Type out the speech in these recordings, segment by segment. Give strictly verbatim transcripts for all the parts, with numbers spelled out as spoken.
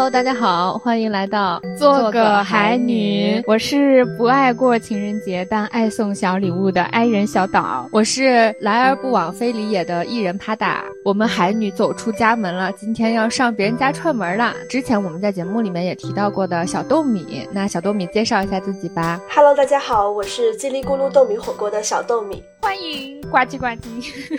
Hello， 大家好，欢迎来到做个海女。我是不爱过情人节，但爱送小礼物的爱人小岛。我是来而不往非礼也的艺人趴打。我们海女走出家门了，今天要上别人家串门了。之前我们在节目里面也提到过的小豆米，那小豆米介绍一下自己吧。Hello， 大家好，我是叽里咕噜豆米火锅的小豆米。欢迎呱唧呱唧。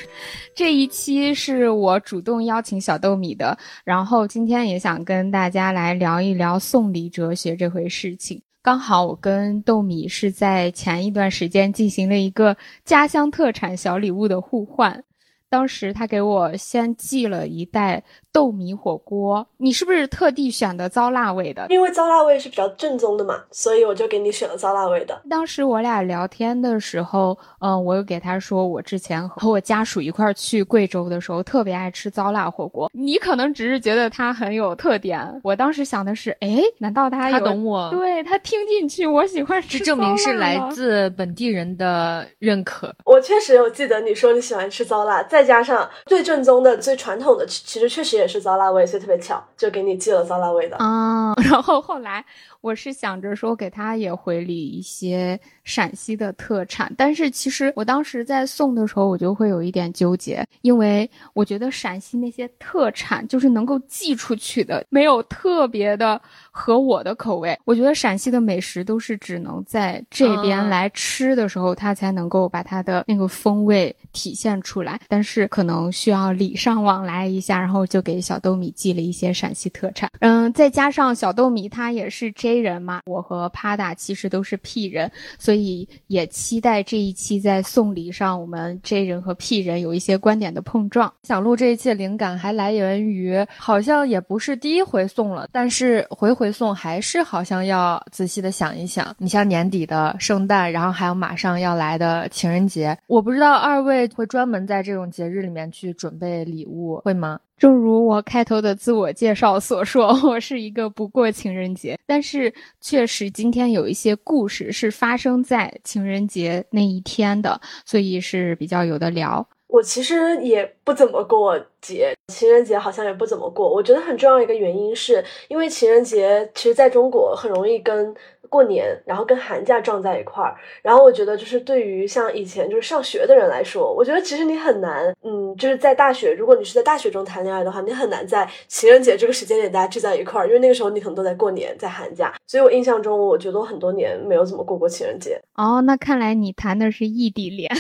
这一期是我主动邀请小豆米的，然后今天也想跟大家来聊一聊送礼哲学这回事情。刚好我跟豆米是在前一段时间进行了一个家乡特产小礼物的互换，当时他给我先寄了一袋豆米火锅。你是不是特地选的糟辣味的？因为糟辣味是比较正宗的嘛，所以我就给你选了糟辣味的。当时我俩聊天的时候，嗯，我有给他说我之前和我家属一块儿去贵州的时候特别爱吃糟辣火锅。你可能只是觉得它很有特点，我当时想的是，诶，难道他有？他懂我。对，他听进去我喜欢吃糟辣了。这证明是来自本地人的认可。我确实有记得你说你喜欢吃糟辣，再加上最正宗的、最传统的，其实确实也是糟辣味，所以特别巧，就给你寄了糟辣味的啊、嗯。然后后来我是想着说给他也回礼一些陕西的特产，但是其实我当时在送的时候我就会有一点纠结，因为我觉得陕西那些特产就是能够寄出去的没有特别的合我的口味。我觉得陕西的美食都是只能在这边来吃的时候、嗯、它才能够把它的那个风味体现出来，但是可能需要礼尚往来一下，然后就给小豆米寄了一些陕西特产。嗯，再加上小豆米他也是这人嘛，我和趴打其实都是 P 人，所以也期待这一期在送礼上我们 J 人和 P 人有一些观点的碰撞。想录这一期的灵感还来源于好像也不是第一回送了，但是回回送还是好像要仔细的想一想。你像年底的圣诞，然后还有马上要来的情人节，我不知道二位会专门在这种节日里面去准备礼物，会吗？正如我开头的自我介绍所说，我是一个不过情人节，但是确实今天有一些故事是发生在情人节那一天的，所以是比较有的聊。我其实也不怎么过节，情人节好像也不怎么过。我觉得很重要一个原因是因为情人节其实在中国很容易跟过年然后跟寒假撞在一块儿，然后我觉得就是对于像以前就是上学的人来说，我觉得其实你很难嗯，就是在大学，如果你是在大学中谈恋爱的话，你很难在情人节这个时间点大家聚在一块儿，因为那个时候你可能都在过年在寒假，所以我印象中我觉得我很多年没有怎么过过情人节。哦，那看来你谈的是异地恋。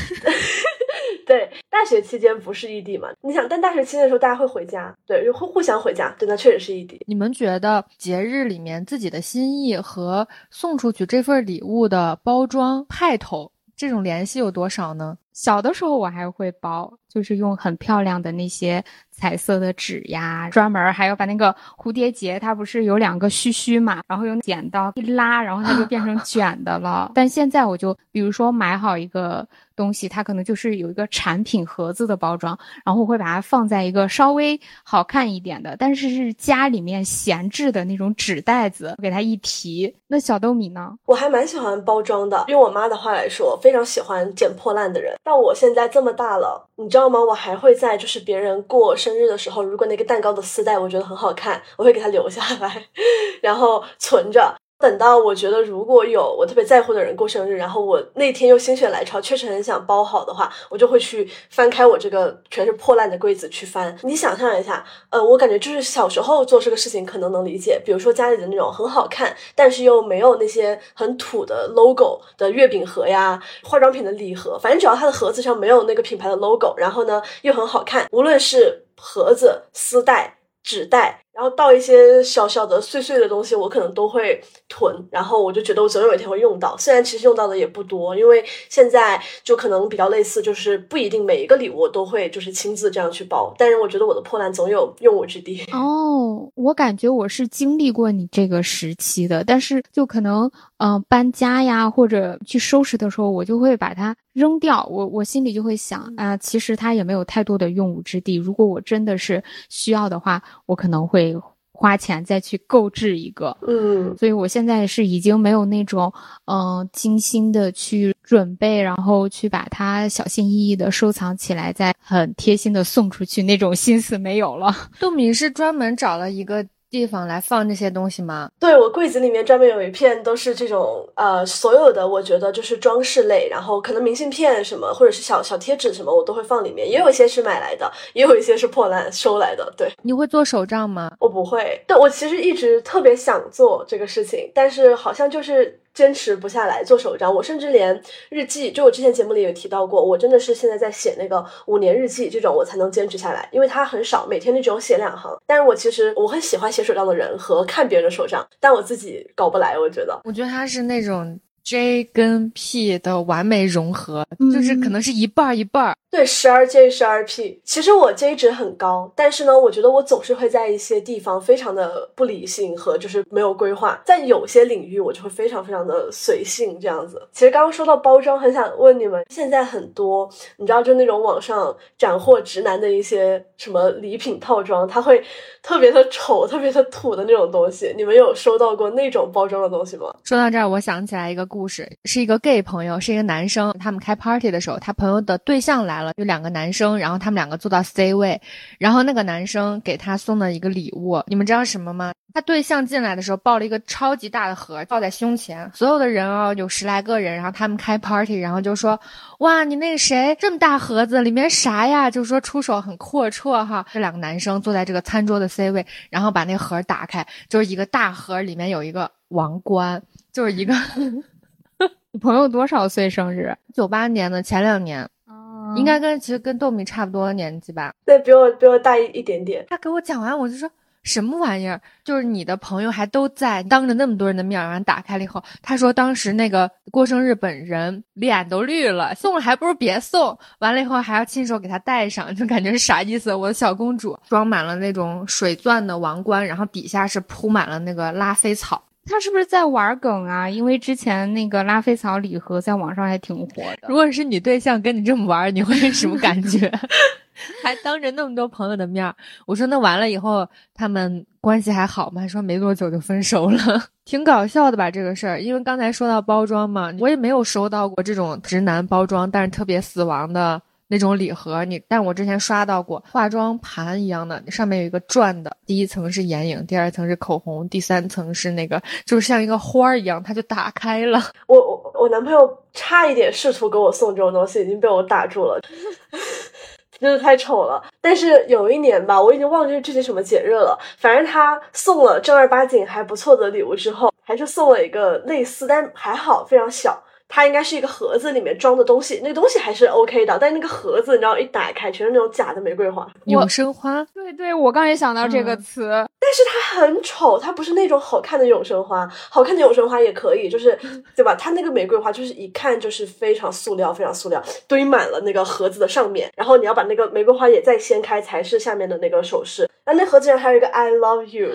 对，大学期间不是异地嘛，你想，但大学期间的时候大家会回家，对，就会互相回家，对，那确实是异地。你们觉得节日里面自己的心意和送出去这份礼物的包装派头这种联系有多少呢？小的时候我还会包，就是用很漂亮的那些彩色的纸呀，专门还要把那个蝴蝶结，它不是有两个须须嘛，然后用剪刀一拉，然后它就变成卷的了。但现在我就比如说买好一个东西，它可能就是有一个产品盒子的包装，然后我会把它放在一个稍微好看一点的，但是是家里面闲置的那种纸袋子，给它一提。那小豆米呢？我还蛮喜欢包装的，用我妈的话来说，非常喜欢捡破烂的人。但我现在这么大了，你知道吗？我还会在就是别人过生日的时候，如果那个蛋糕的丝带我觉得很好看，我会给它留下来，然后存着。等到我觉得如果有我特别在乎的人过生日，然后我那天又心血来潮确实很想包好的话，我就会去翻开我这个全是破烂的柜子去翻。你想象一下，呃，我感觉就是小时候做这个事情可能能理解，比如说家里的那种很好看但是又没有那些很土的 logo 的月饼盒呀，化妆品的礼盒，反正只要它的盒子上没有那个品牌的 logo， 然后呢又很好看，无论是盒子、丝带、纸袋，然后到一些小小的碎碎的东西，我可能都会囤，然后我就觉得我总有一天会用到，虽然其实用到的也不多，因为现在就可能比较类似，就是不一定每一个礼物我都会就是亲自这样去包，但是我觉得我的破烂总有用武之地。哦，我感觉我是经历过你这个时期的，但是就可能嗯、呃、搬家呀或者去收拾的时候，我就会把它扔掉，我我心里就会想啊、呃，其实它也没有太多的用武之地，如果我真的是需要的话，我可能会会花钱再去购置一个。嗯，所以我现在是已经没有那种嗯、呃、精心的去准备，然后去把它小心翼翼的收藏起来，再很贴心的送出去，那种心思没有了。豆米是专门找了一个地方来放这些东西吗？对，我柜子里面专门有一片都是这种呃，所有的我觉得就是装饰类，然后可能明信片什么或者是小小贴纸什么我都会放里面，也有一些是买来的，也有一些是破烂收来的。对，你会做手账吗？我不会，但我其实一直特别想做这个事情，但是好像就是坚持不下来做手账。我甚至连日记，就我之前节目里有提到过，我真的是现在在写那个五年日记这种我才能坚持下来，因为它很少，每天就只有写两行。但是我其实我很喜欢写手账的人和看别人的手账，但我自己搞不来。我觉得我觉得它是那种 J 跟 P 的完美融合、嗯、就是可能是一半一半。对， 十二 J 十二 P。 其实我 J 值很高，但是呢我觉得我总是会在一些地方非常的不理性和就是没有规划，在有些领域我就会非常非常的随性这样子。其实刚刚说到包装，很想问你们，现在很多你知道就那种网上斩获直男的一些什么礼品套装，它会特别的丑特别的土的那种东西，你们有收到过那种包装的东西吗？说到这儿我想起来一个故事，是一个 gay 朋友，是一个男生，他们开 party 的时候他朋友的对象来有两个男生，然后他们两个坐到 C 位，然后那个男生给他送了一个礼物，你们知道什么吗？他对象进来的时候抱了一个超级大的盒抱在胸前，所有的人哦有十来个人，然后他们开 party， 然后就说哇你那个谁这么大盒子里面啥呀，就说出手很阔绰哈。这两个男生坐在这个餐桌的 C 位，然后把那盒打开，就是一个大盒里面有一个王冠，就是一个你朋友多少岁生日？九八年的，前两年，应该跟其实跟豆米差不多的年纪吧。对，比我比我大 一, 一点点。他给我讲完我就说什么玩意儿，就是你的朋友还都在，当着那么多人的面，然后打开了以后，他说当时那个过生日本人脸都绿了，送了还不如别送，完了以后还要亲手给他戴上，就感觉是啥意思，我的小公主。装满了那种水钻的王冠，然后底下是铺满了那个拉菲草。他是不是在玩梗啊？因为之前那个拉菲草礼盒在网上还挺火的。如果是你对象跟你这么玩，你会是什么感觉？还当着那么多朋友的面。我说那完了以后他们关系还好吗？还说没多久就分手了，挺搞笑的吧这个事儿。因为刚才说到包装嘛，我也没有收到过这种直男包装，但是特别死亡的那种礼盒。你但我之前刷到过化妆盘一样的，上面有一个转的，第一层是眼影，第二层是口红，第三层是那个就是像一个花一样，它就打开了。我我我男朋友差一点试图给我送这种东西，已经被我打住了真的太丑了。但是有一年吧，我已经忘记这是什么节日了，反正他送了正儿八经还不错的礼物之后，还是送了一个类似但还好非常小，它应该是一个盒子里面装的东西，那个东西还是 OK 的，但那个盒子你知道一打开全是那种假的玫瑰花永生花。对对，我刚才想到这个词、嗯、但是它很丑，它不是那种好看的永生花，好看的永生花也可以，就是对吧，它那个玫瑰花就是一看就是非常塑料非常塑料，堆满了那个盒子的上面，然后你要把那个玫瑰花也再掀开才是下面的那个首饰，那那盒子上还有一个 I love you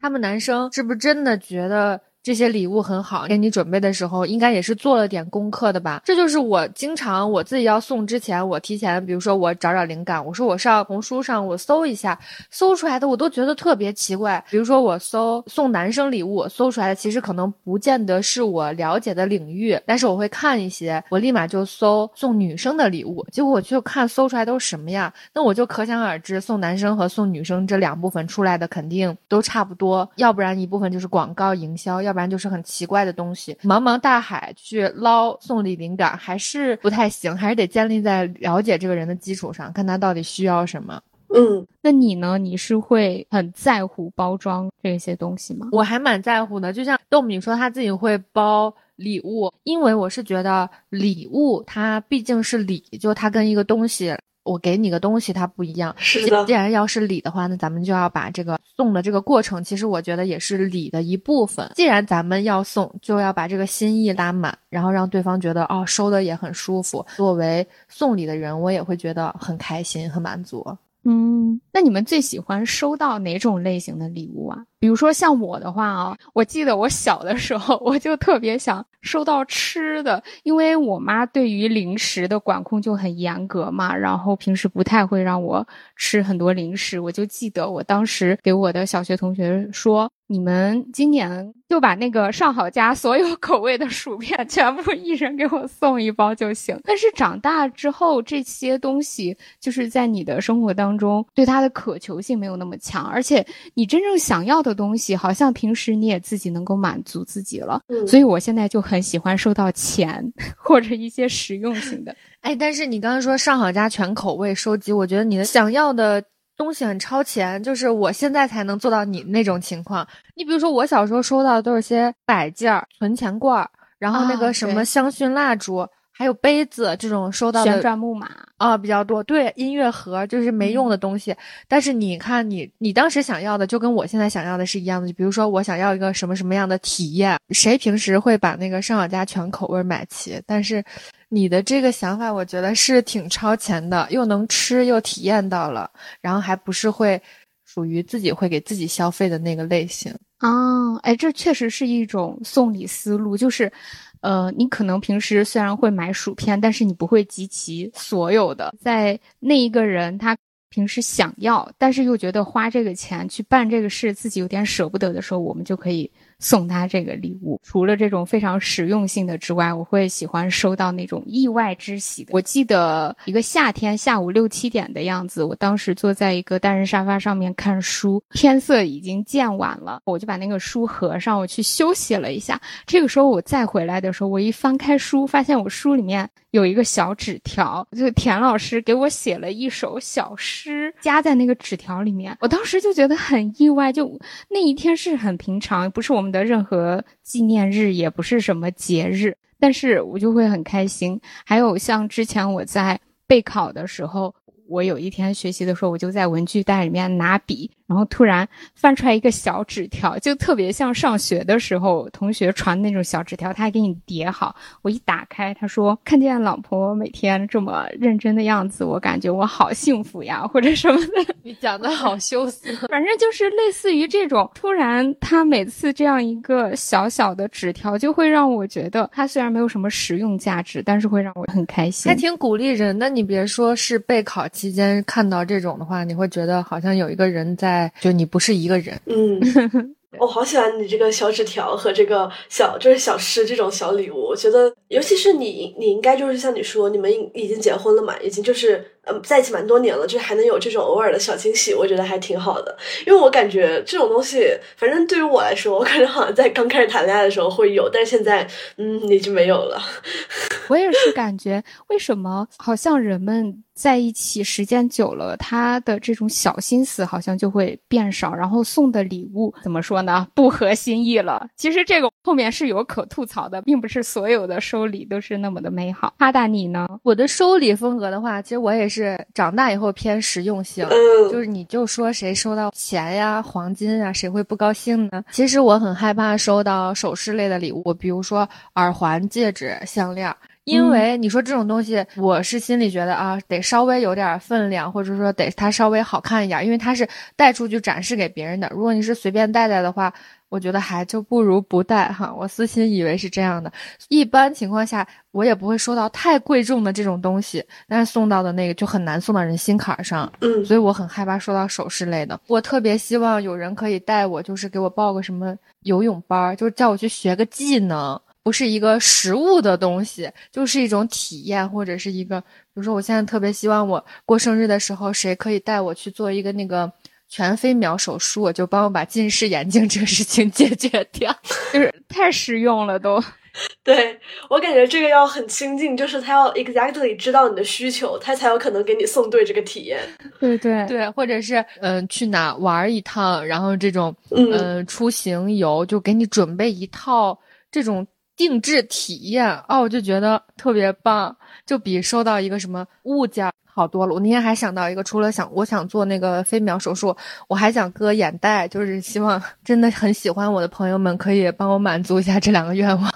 他们男生是不是真的觉得这些礼物很好，给你准备的时候应该也是做了点功课的吧。这就是我经常我自己要送之前，我提前比如说我找找灵感，我说我上红书上我搜一下，搜出来的我都觉得特别奇怪。比如说我搜送男生礼物，搜出来的其实可能不见得是我了解的领域，但是我会看一些，我立马就搜送女生的礼物，结果我就看搜出来都是什么呀，那我就可想而知送男生和送女生这两部分出来的肯定都差不多，要不然一部分就是广告营销，要不然就是很奇怪的东西。茫茫大海去捞送礼灵感还是不太行，还是得建立在了解这个人的基础上，看他到底需要什么。嗯，那你呢？你是会很在乎包装这些东西吗？我还蛮在乎的，就像豆米说他自己会包礼物，因为我是觉得礼物它毕竟是礼，就它跟一个东西我给你个东西它不一样。是的，既然要是礼的话，那咱们就要把这个送的这个过程，其实我觉得也是礼的一部分。既然咱们要送，就要把这个心意拉满，然后让对方觉得哦，收的也很舒服，作为送礼的人我也会觉得很开心很满足。嗯，那你们最喜欢收到哪种类型的礼物啊？比如说像我的话啊、哦，我记得我小的时候我就特别想收到吃的，因为我妈对于零食的管控就很严格嘛，然后平时不太会让我吃很多零食。我就记得我当时给我的小学同学说，你们今年就把那个上好佳所有口味的薯片全部一人给我送一包就行。但是长大之后，这些东西就是在你的生活当中对它的渴求性没有那么强，而且你真正想要的东西好像平时你也自己能够满足自己了、嗯、所以我现在就很喜欢收到钱或者一些实用性的。哎，但是你刚刚说上好佳全口味收集，我觉得你的想要的东西很超前，就是我现在才能做到你那种情况。你比如说我小时候收到的都是些摆件、存钱罐，然后那个什么香薰蜡烛、啊、还有杯子，这种收到的旋转木马啊比较多，对，音乐盒，就是没用的东西、嗯、但是你看你你当时想要的就跟我现在想要的是一样的。比如说我想要一个什么什么样的体验，谁平时会把那个上好佳全口味买齐，但是你的这个想法我觉得是挺超前的，又能吃又体验到了，然后还不是会属于自己会给自己消费的那个类型啊。哎，这确实是一种送礼思路，就是呃，你可能平时虽然会买薯片，但是你不会集齐所有的，在那一个人他平时想要但是又觉得花这个钱去办这个事自己有点舍不得的时候，我们就可以送他这个礼物。除了这种非常实用性的之外，我会喜欢收到那种意外之喜的。我记得一个夏天下午六七点的样子，我当时坐在一个单人沙发上面看书，天色已经渐晚了，我就把那个书合上，我去休息了一下。这个时候我再回来的时候，我一翻开书，发现我书里面有一个小纸条，就是田老师给我写了一首小诗夹在那个纸条里面。我当时就觉得很意外，就那一天是很平常，不是我们的任何纪念日，也不是什么节日，但是我就会很开心。还有像之前我在备考的时候，我有一天学习的时候，我就在文具袋里面拿笔，然后突然翻出来一个小纸条，就特别像上学的时候同学传那种小纸条，他还给你叠好。我一打开，他说看见老婆每天这么认真的样子，我感觉我好幸福呀，或者什么的。你讲的好羞涩。反正就是类似于这种，突然他每次这样一个小小的纸条，就会让我觉得他虽然没有什么实用价值，但是会让我很开心，还挺鼓励人的。你别说是备考期间看到这种的话，你会觉得好像有一个人在，就你不是一个人。嗯，我好喜欢你这个小纸条和这个小就是小诗这种小礼物。我觉得尤其是你你应该就是像你说你们已经结婚了嘛，已经就是嗯在一起蛮多年了，就还能有这种偶尔的小惊喜，我觉得还挺好的。因为我感觉这种东西反正对于我来说，我感觉好像在刚开始谈恋爱的时候会有，但是现在嗯你就没有了。我也是感觉为什么好像人们在一起时间久了，他的这种小心思好像就会变少，然后送的礼物怎么说呢，不合心意了。其实这个后面是有可吐槽的，并不是所有的收礼都是那么的美好。趴打你呢？我的收礼风格的话，其实我也是长大以后偏实用性，就是你就说谁收到钱呀黄金呀谁会不高兴呢？其实我很害怕收到首饰类的礼物，比如说耳环、戒指、项链，因为你说这种东西，我是心里觉得啊，得稍微有点分量，或者说得它稍微好看一点，因为它是带出去展示给别人的。如果你是随便带带的话，我觉得还就不如不带哈，我私心以为是这样的。一般情况下我也不会收到太贵重的这种东西，但是送到的那个就很难送到人心坎上，嗯，所以我很害怕收到首饰类的。我特别希望有人可以带我，就是给我报个什么游泳班，就是叫我去学个技能，不是一个实物的东西，就是一种体验，或者是一个，比如说我现在特别希望我过生日的时候，谁可以带我去做一个那个全飞秒手术，我就帮我把近视眼镜这个事情解决掉，就是太实用了都。对，我感觉这个要很亲近，就是他要 exactly 知道你的需求，他才有可能给你送对这个体验。对对对，或者是嗯、呃、去哪玩一趟，然后这种嗯、呃、出行游就给你准备一套这种定制体验哦，我就觉得特别棒，就比收到一个什么物件好多了。我那天还想到一个，除了想我想做那个飞秒手术，我还想割眼袋，就是希望真的很喜欢我的朋友们可以帮我满足一下这两个愿望。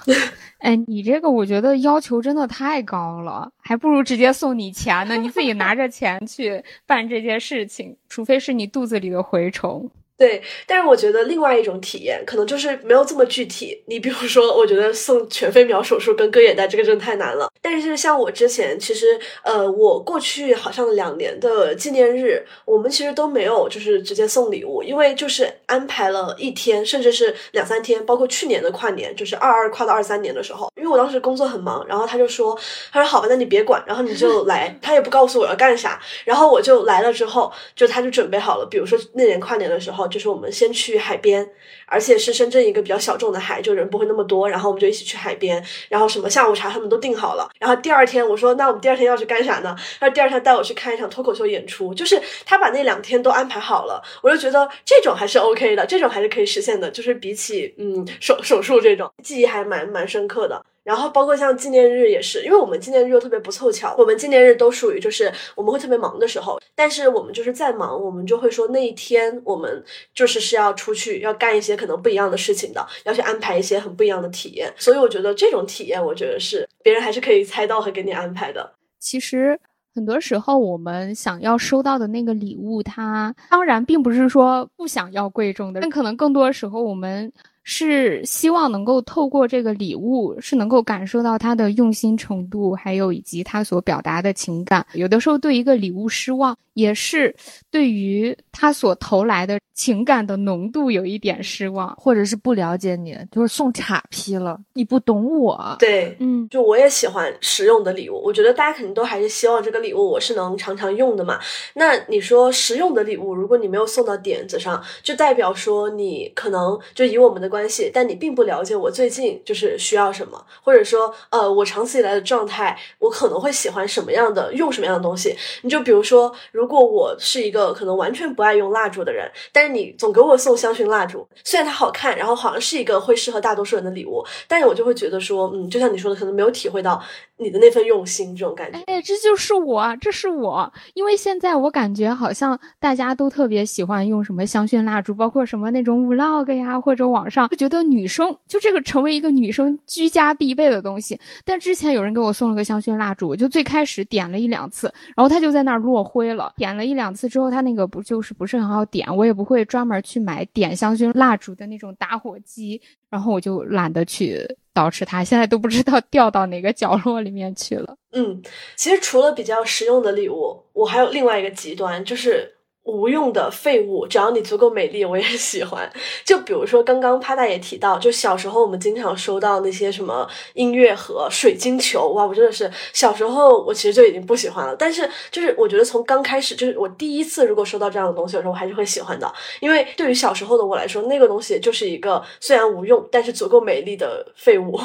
哎，你这个我觉得要求真的太高了，还不如直接送你钱呢，你自己拿着钱去办这些事情，除非是你肚子里的蛔虫。对，但是我觉得另外一种体验可能就是没有这么具体。你比如说我觉得送全飞秒手术跟割眼袋这个真的太难了，但是就是像我之前其实呃，我过去好像两年的纪念日我们其实都没有就是直接送礼物，因为就是安排了一天甚至是两三天，包括去年的跨年就是二二跨到二三年的时候，因为我当时工作很忙，然后他就说他说好吧那你别管，然后你就来，他也不告诉我要干啥，然后我就来了之后就他就准备好了，比如说那年跨年的时候就是我们先去海边，而且是深圳一个比较小众的海，就人不会那么多，然后我们就一起去海边，然后什么下午茶他们都订好了，然后第二天我说那我们第二天要去干啥呢，然后第二天带我去看一场脱口秀演出，就是他把那两天都安排好了，我就觉得这种还是 OK 的，这种还是可以实现的，就是比起嗯手手术这种记忆还蛮蛮深刻的。然后包括像纪念日也是，因为我们纪念日又特别不凑巧，我们纪念日都属于就是我们会特别忙的时候，但是我们就是再忙我们就会说那一天我们就是是要出去要干一些可能不一样的事情的，要去安排一些很不一样的体验，所以我觉得这种体验我觉得是别人还是可以猜到和给你安排的。其实很多时候我们想要收到的那个礼物它当然并不是说不想要贵重的，但可能更多时候我们是希望能够透过这个礼物是能够感受到它的用心程度，还有以及它所表达的情感。有的时候对一个礼物失望也是对于它所投来的情感的浓度有一点失望，或者是不了解你，就是送岔劈了，你不懂我。对，嗯，就我也喜欢实用的礼物，我觉得大家肯定都还是希望这个礼物我是能常常用的嘛。那你说实用的礼物如果你没有送到点子上，就代表说你可能就以我们的关系，但你并不了解我最近就是需要什么，或者说呃，我长此以来的状态我可能会喜欢什么样的用什么样的东西。你就比如说如果我是一个可能完全不爱用蜡烛的人，但是你总给我送香薰蜡烛，虽然它好看然后好像是一个会适合大多数人的礼物，但是我就会觉得说嗯，就像你说的可能没有体会到你的那份用心这种感觉。哎，这就是我这是我因为现在我感觉好像大家都特别喜欢用什么香薰蜡烛，包括什么那种 vlog 呀或者网上就觉得女生就这个成为一个女生居家必备的东西。但之前有人给我送了个香薰蜡烛，我就最开始点了一两次，然后它就在那儿落灰了，点了一两次之后它那个不就是不是很好点，我也不会专门去买点香薰蜡烛的那种打火机，然后我就懒得去捯饬它，现在都不知道掉到哪个角落里面去了。嗯，其实除了比较实用的礼物，我还有另外一个极端，就是无用的废物，只要你足够美丽我也喜欢。就比如说刚刚趴大也提到，就小时候我们经常收到那些什么音乐盒、水晶球，哇我真的是小时候我其实就已经不喜欢了，但是就是我觉得从刚开始就是我第一次如果收到这样的东西的时候我还是会喜欢的，因为对于小时候的我来说那个东西就是一个虽然无用但是足够美丽的废物。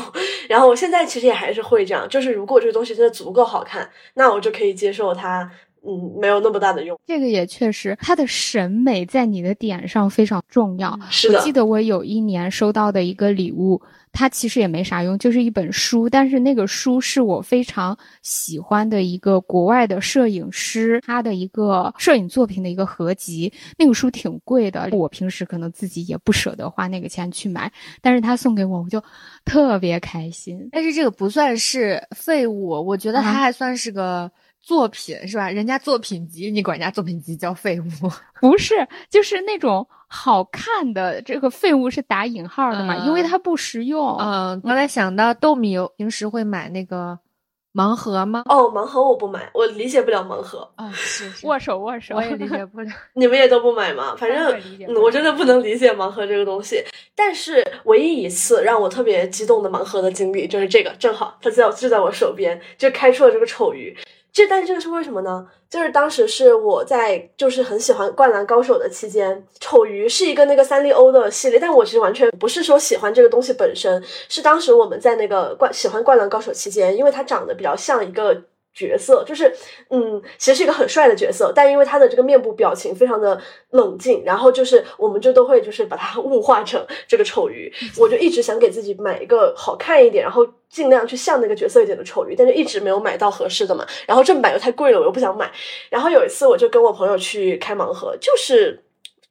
然后我现在其实也还是会这样，就是如果这个东西真的足够好看那我就可以接受它嗯，没有那么大的用。这个也确实它的审美在你的点上非常重要。是的，我记得我有一年收到的一个礼物，它其实也没啥用，就是一本书，但是那个书是我非常喜欢的一个国外的摄影师他的一个摄影作品的一个合集，那个书挺贵的，我平时可能自己也不舍得花那个钱去买，但是他送给我我就特别开心。但是这个不算是废物，我觉得它还算是个、嗯作品，是吧？人家作品集，你管人家作品集叫废物？不是，就是那种好看的，这个废物是打引号的嘛、嗯、因为它不实用。嗯，我才想到豆米平时会买那个盲盒吗？哦，盲盒我不买，我理解不了盲盒啊、哦！是是，握手握手，我也理解不了。你们也都不买吗？反正 我, 我真的不能理解盲盒这个东西。但是唯一一次让我特别激动的盲盒的经历就是这个，正好它就就在我手边，就开出了这个丑鱼。这但是这个是为什么呢？就是当时是我在就是很喜欢灌篮高手的期间，丑鱼是一个那个三丽鸥的系列，但我其实完全不是说喜欢这个东西本身，是当时我们在那个灌喜欢灌篮高手期间，因为它长得比较像一个角色，就是嗯，其实是一个很帅的角色，但因为他的这个面部表情非常的冷静，然后就是我们就都会就是把它物化成这个丑鱼。我就一直想给自己买一个好看一点，然后尽量去像那个角色一点的丑鱼，但是一直没有买到合适的嘛，然后正版又太贵了我又不想买。然后有一次我就跟我朋友去开盲盒，就是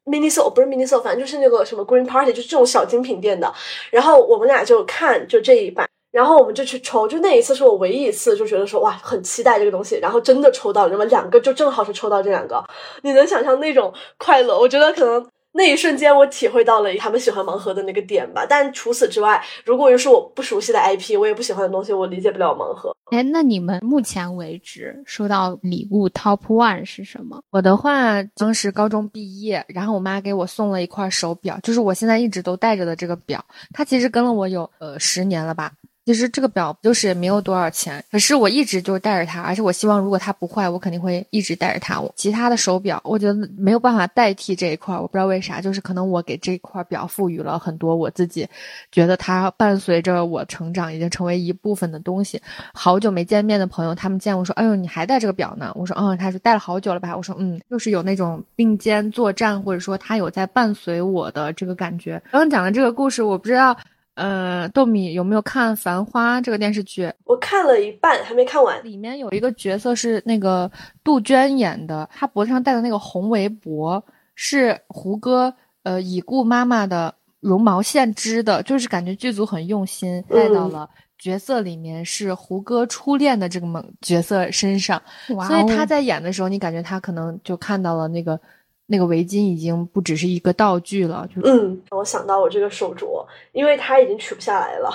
Miniso 不是 Miniso 反正就是那个什么 Green Party 就是这种小精品店的，然后我们俩就看就这一版，然后我们就去抽，就那一次是我唯一一次就觉得说哇很期待这个东西，然后真的抽到了，那么两个就正好是抽到这两个，你能想象那种快乐？我觉得可能那一瞬间我体会到了他们喜欢盲盒的那个点吧。但除此之外，如果是我不熟悉的 I P， 我也不喜欢的东西，我理解不了盲盒。哎，那你们目前为止收到礼物 top one 是什么？我的话，当时高中毕业，然后我妈给我送了一块手表，就是我现在一直都戴着的这个表，它其实跟了我有呃十年了吧。其实这个表就是也没有多少钱，可是我一直就带着它，而且我希望如果它不坏，我肯定会一直带着它。我其他的手表我觉得没有办法代替这一块，我不知道为啥，就是可能我给这块表赋予了很多我自己觉得它伴随着我成长，已经成为一部分的东西。好久没见面的朋友，他们见我说，哎呦你还戴这个表呢？我说嗯，他说戴了好久了吧？我说嗯，就是有那种并肩作战，或者说它有在伴随我的这个感觉。刚刚讲的这个故事，我不知道呃，豆米有没有看繁花这个电视剧？我看了一半还没看完。里面有一个角色是那个杜鹃演的，她脖子上戴的那个红围脖是胡歌呃已故妈妈的绒毛线织的，就是感觉剧组很用心带到了角色里面，是胡歌初恋的这个角色身上、嗯、所以他在演的时候你感觉他可能就看到了那个那个围巾已经不只是一个道具了、就是、嗯，我想到我这个手镯，因为它已经取不下来了，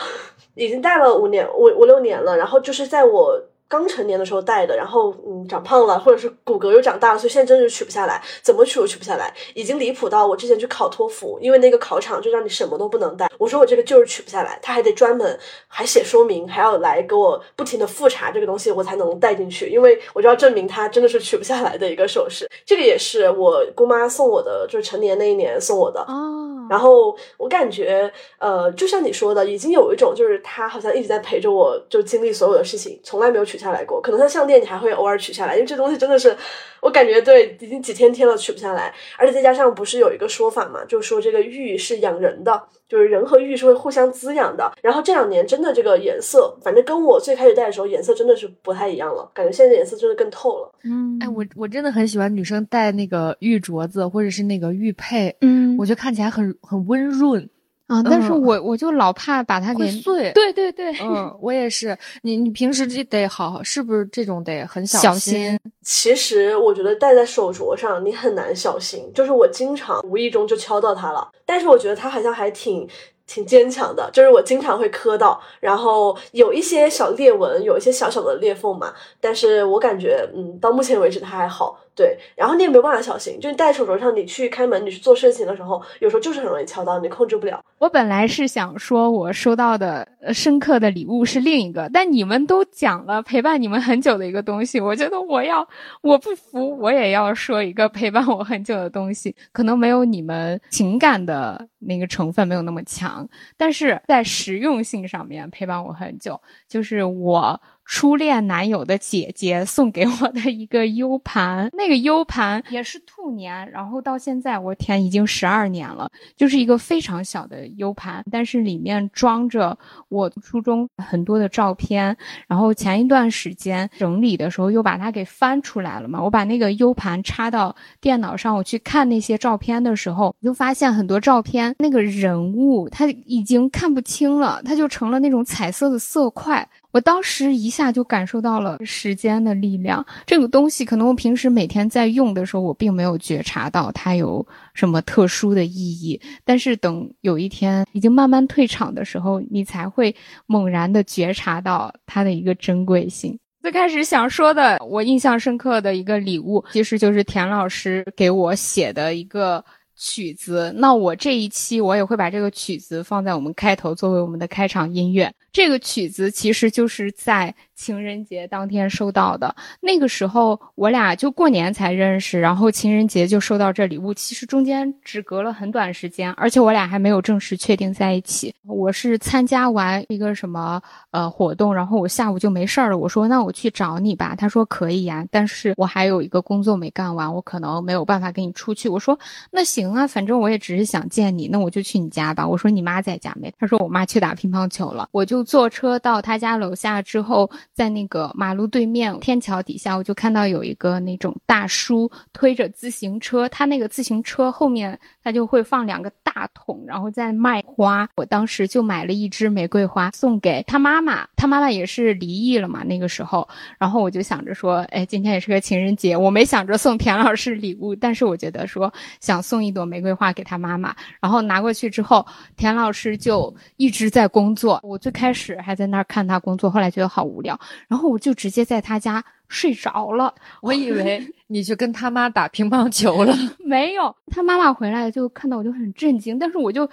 已经戴了五年五五六年了，然后就是在我刚成年的时候戴的，然后嗯长胖了，或者是骨骼又长大了，所以现在真的取不下来，怎么取都取不下来，已经离谱到我之前去考托福，因为那个考场就让你什么都不能戴，我说我这个就是取不下来，他还得专门还写说明，还要来给我不停的复查这个东西我才能戴进去，因为我就要证明它真的是取不下来的一个首饰。这个也是我姑妈送我的，就是成年那一年送我的、oh. 然后我感觉呃，就像你说的，已经有一种就是他好像一直在陪着我，就经历所有的事情，从来没有取下来过。可能它项链你还会偶尔取下来，因为这东西真的是我感觉对已经几天天了取不下来，而且再加上不是有一个说法嘛，就是说这个玉是养人的，就是人和玉是会互相滋养的，然后这两年真的这个颜色反正跟我最开始戴的时候颜色真的是不太一样了，感觉现在颜色真的更透了。嗯，哎，我我真的很喜欢女生戴那个玉镯子或者是那个玉佩，嗯，我觉得看起来很很温润啊、嗯，但是我我就老怕把它给碎，对对对，嗯，我也是。你你平时这得好好，是不是这种得很小心？小心。其实我觉得戴在手镯上你很难小心，就是我经常无意中就敲到它了，但是我觉得它好像还挺挺坚强的，就是我经常会磕到，然后有一些小裂纹，有一些小小的裂缝嘛，但是我感觉嗯，到目前为止它还好。对，然后你也没有办法小心，就是戴手镯上，你去开门，你去做事情的时候，有时候就是很容易敲到，你控制不了。我本来是想说，我收到的深刻的礼物是另一个，但你们都讲了陪伴你们很久的一个东西，我觉得我要我不服，我也要说一个陪伴我很久的东西，可能没有你们情感的那个成分没有那么强，但是在实用性上面陪伴我很久，就是我初恋男友的姐姐送给我的一个 U 盘，那个 U 盘也是兔年，然后到现在我天已经十二年了，就是一个非常小的 U 盘，但是里面装着我初中很多的照片，然后前一段时间整理的时候又把它给翻出来了嘛，我把那个 U 盘插到电脑上，我去看那些照片的时候，我就发现很多照片那个人物他已经看不清了，他就成了那种彩色的色块，我当时一下就感受到了时间的力量。这个东西可能我平时每天在用的时候我并没有觉察到它有什么特殊的意义，但是等有一天已经慢慢退场的时候，你才会猛然的觉察到它的一个珍贵性。最开始想说的我印象深刻的一个礼物其实就是田老师给我写的一个曲子，那我这一期我也会把这个曲子放在我们开头作为我们的开场音乐。这个曲子其实就是在情人节当天收到的，那个时候我俩就过年才认识，然后情人节就收到这礼物，其实中间只隔了很短时间，而且我俩还没有正式确定在一起。我是参加完一个什么呃活动，然后我下午就没事了，我说那我去找你吧，他说可以呀，但是我还有一个工作没干完，我可能没有办法跟你出去，我说那行啊，反正我也只是想见你，那我就去你家吧。我说你妈在家没？她说我妈去打乒乓球了。我就坐车到她家楼下之后，在那个马路对面天桥底下，我就看到有一个那种大叔推着自行车，他那个自行车后面他就会放两个大大桶然后在卖花，我当时就买了一支玫瑰花送给他妈妈，他妈妈也是离异了嘛那个时候，然后我就想着说哎，今天也是个情人节，我没想着送田老师礼物，但是我觉得说想送一朵玫瑰花给他妈妈，然后拿过去之后田老师就一直在工作，我最开始还在那儿看他工作，后来觉得好无聊，然后我就直接在他家睡着了。我以为你去跟他妈打乒乓球了。没有，他妈妈回来就看到我就很震惊，但是我就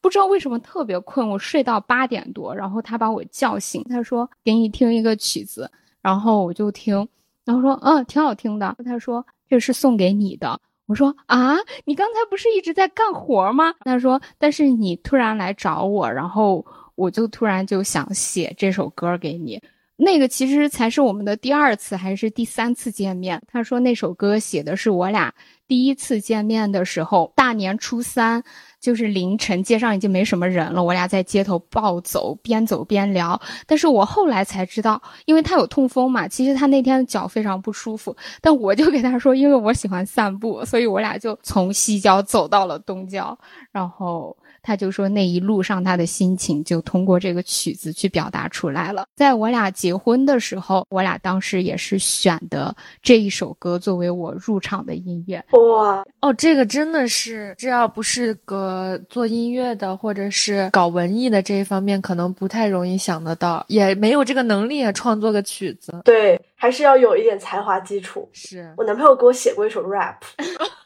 不知道为什么特别困，我睡到八点多，然后他把我叫醒，他说给你听一个曲子，然后我就听，然后说嗯挺好听的，他说这是送给你的，我说啊你刚才不是一直在干活吗，他说但是你突然来找我，然后我就突然就想写这首歌给你，那个其实才是我们的第二次还是第三次见面，他说那首歌写的是我俩第一次见面的时候，大年初三就是凌晨街上已经没什么人了，我俩在街头暴走，边走边聊，但是我后来才知道，因为他有痛风嘛，其实他那天脚非常不舒服，但我就给他说因为我喜欢散步，所以我俩就从西郊走到了东郊，然后他就说那一路上他的心情就通过这个曲子去表达出来了。在我俩结婚的时候，我俩当时也是选的这一首歌作为我入场的音乐。哇哦，这个真的是，只要不是个做音乐的或者是搞文艺的这一方面，可能不太容易想得到，也没有这个能力、啊、创作个曲子。对，还是要有一点才华基础。是我男朋友给我写过一首 rap。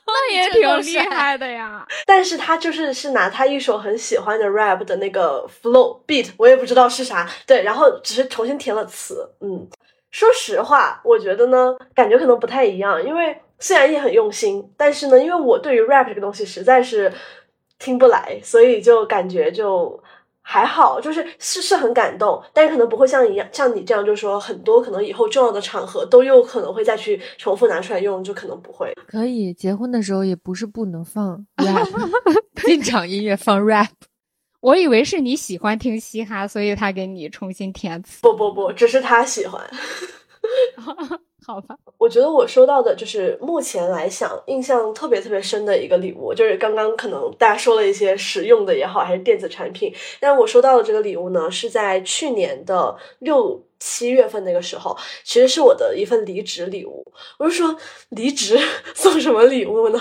那也挺厉害的呀，但是他就是是拿他一首很喜欢的 rap 的那个 flow beat， 我也不知道是啥，对，然后只是重新填了词。嗯，说实话我觉得呢感觉可能不太一样，因为虽然也很用心，但是呢因为我对于 rap 这个东西实在是听不来，所以就感觉就还好，就是是是很感动，但是可能不会像一样像你这样，就是说很多可能以后重要的场合都有可能会再去重复拿出来用，就可能不会。可以结婚的时候也不是不能放 rap， 进场音乐放 rap。我以为是你喜欢听嘻哈，所以他给你重新填词。不不不，只是他喜欢。好吧，我觉得我收到的就是目前来想印象特别特别深的一个礼物，就是刚刚可能大家说了一些实用的也好还是电子产品，但我收到的这个礼物呢是在去年的六七月份那个时候，其实是我的一份离职礼物。我就说离职送什么礼物呢，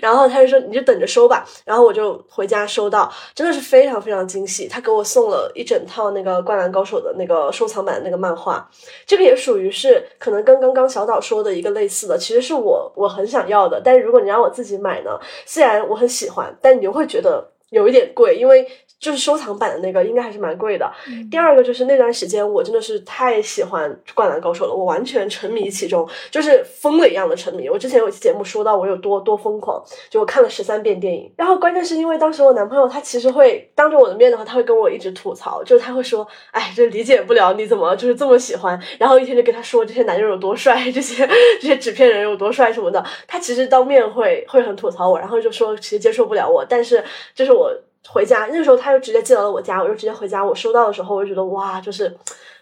然后他就说你就等着收吧，然后我就回家收到，真的是非常非常惊喜，他给我送了一整套那个灌篮高手的那个收藏版的那个漫画，这个也属于是可能跟刚刚小岛说的一个类似的，其实是我我很想要的，但是如果你让我自己买呢，虽然我很喜欢，但你就会觉得有一点贵，因为就是收藏版的那个应该还是蛮贵的。嗯、第二个就是那段时间我真的是太喜欢灌篮高手了，我完全沉迷其中，就是疯了一样的沉迷。我之前有一期节目说到我有多多疯狂，就我看了十三遍电影。然后关键是因为当时我男朋友他其实会当着我的面的话，他会跟我一直吐槽，就是他会说哎，这理解不了你怎么就是这么喜欢，然后一天就跟他说这些男人有多帅，这些这些纸片人有多帅什么的，他其实当面会会很吐槽我，然后就说其实接受不了我，但是就是我回家那时候他就直接寄到了我家，我就直接回家，我收到的时候我就觉得哇，就是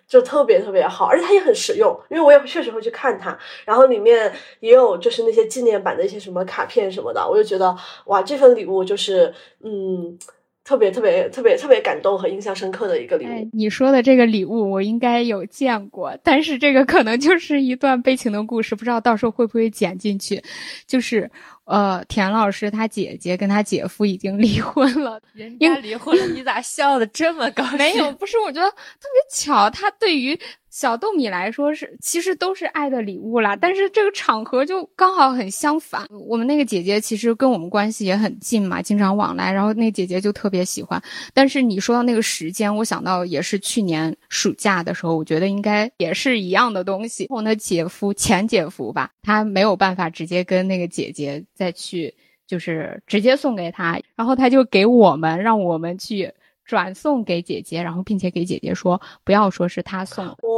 就特别特别好，而且它也很实用，因为我也确实会去看它，然后里面也有就是那些纪念版的一些什么卡片什么的，我就觉得哇，这份礼物就是嗯特别特别特别特别感动和印象深刻的一个礼物。哎，你说的这个礼物我应该有见过，但是这个可能就是一段悲情的故事，不知道到时候会不会剪进去。就是呃，田老师他姐姐跟他姐夫已经离婚了，人家离婚了，你咋笑得这么高兴？没有，不是，我觉得特别巧，他对于小豆米来说是其实都是爱的礼物啦，但是这个场合就刚好很相反。我们那个姐姐其实跟我们关系也很近嘛，经常往来，然后那个姐姐就特别喜欢。但是你说到那个时间，我想到也是去年暑假的时候，我觉得应该也是一样的东西。我那姐夫前姐夫吧，他没有办法直接跟那个姐姐再去就是直接送给他，然后他就给我们让我们去转送给姐姐，然后并且给姐姐说不要说是他送的。哇、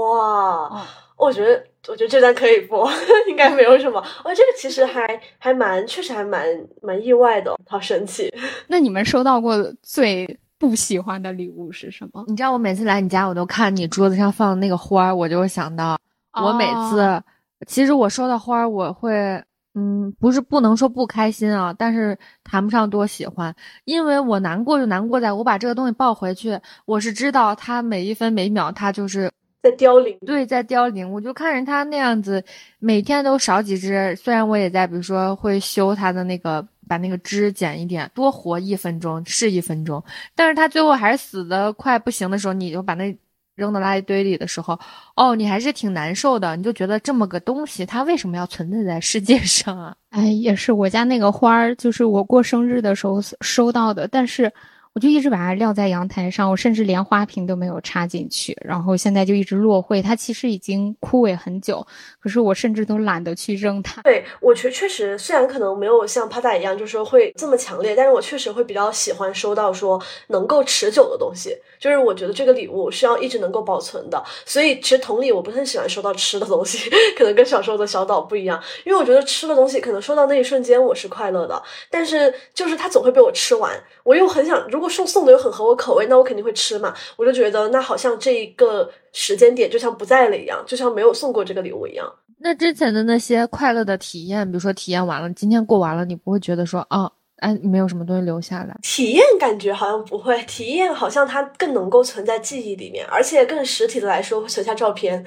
哦、我觉得我觉得这段可以播，应该没有什么。哦，这个其实还还蛮确实还蛮蛮意外的、哦、好神奇。那你们收到过最不喜欢的礼物是什么？你知道我每次来你家我都看你桌子上放的那个花，我就想到我每次、哦、其实我收到花我会嗯，不是不能说不开心啊，但是谈不上多喜欢，因为我难过就难过在我把这个东西抱回去，我是知道它每一分每秒它就是在凋零，对，在凋零。我就看着它那样子，每天都少几只，虽然我也在，比如说会修它的那个，把那个枝剪一点，多活一分钟是一分钟，但是它最后还是死的快不行的时候，你就把那扔到垃圾堆里的时候，哦，你还是挺难受的，你就觉得这么个东西它为什么要存在在世界上啊。哎，也是我家那个花就是我过生日的时候收到的，但是我就一直把它撂在阳台上，我甚至连花瓶都没有插进去，然后现在就一直落灰，它其实已经枯萎很久，可是我甚至都懒得去扔它。对，我觉得确实虽然可能没有像趴打一样就是说会这么强烈，但是我确实会比较喜欢收到说能够持久的东西，就是我觉得这个礼物是要一直能够保存的。所以其实同理，我不是很喜欢收到吃的东西，可能跟小时候的小岛不一样，因为我觉得吃的东西可能收到那一瞬间我是快乐的，但是就是它总会被我吃完，我又很想，如果送送的又很合我口味，那我肯定会吃嘛。我就觉得那好像这一个时间点就像不在了一样，就像没有送过这个礼物一样。那之前的那些快乐的体验，比如说体验完了，今天过完了，你不会觉得说啊、哦哎，没有什么东西留下来。体验感觉好像不会，体验好像它更能够存在记忆里面，而且更实体的来说会存下照片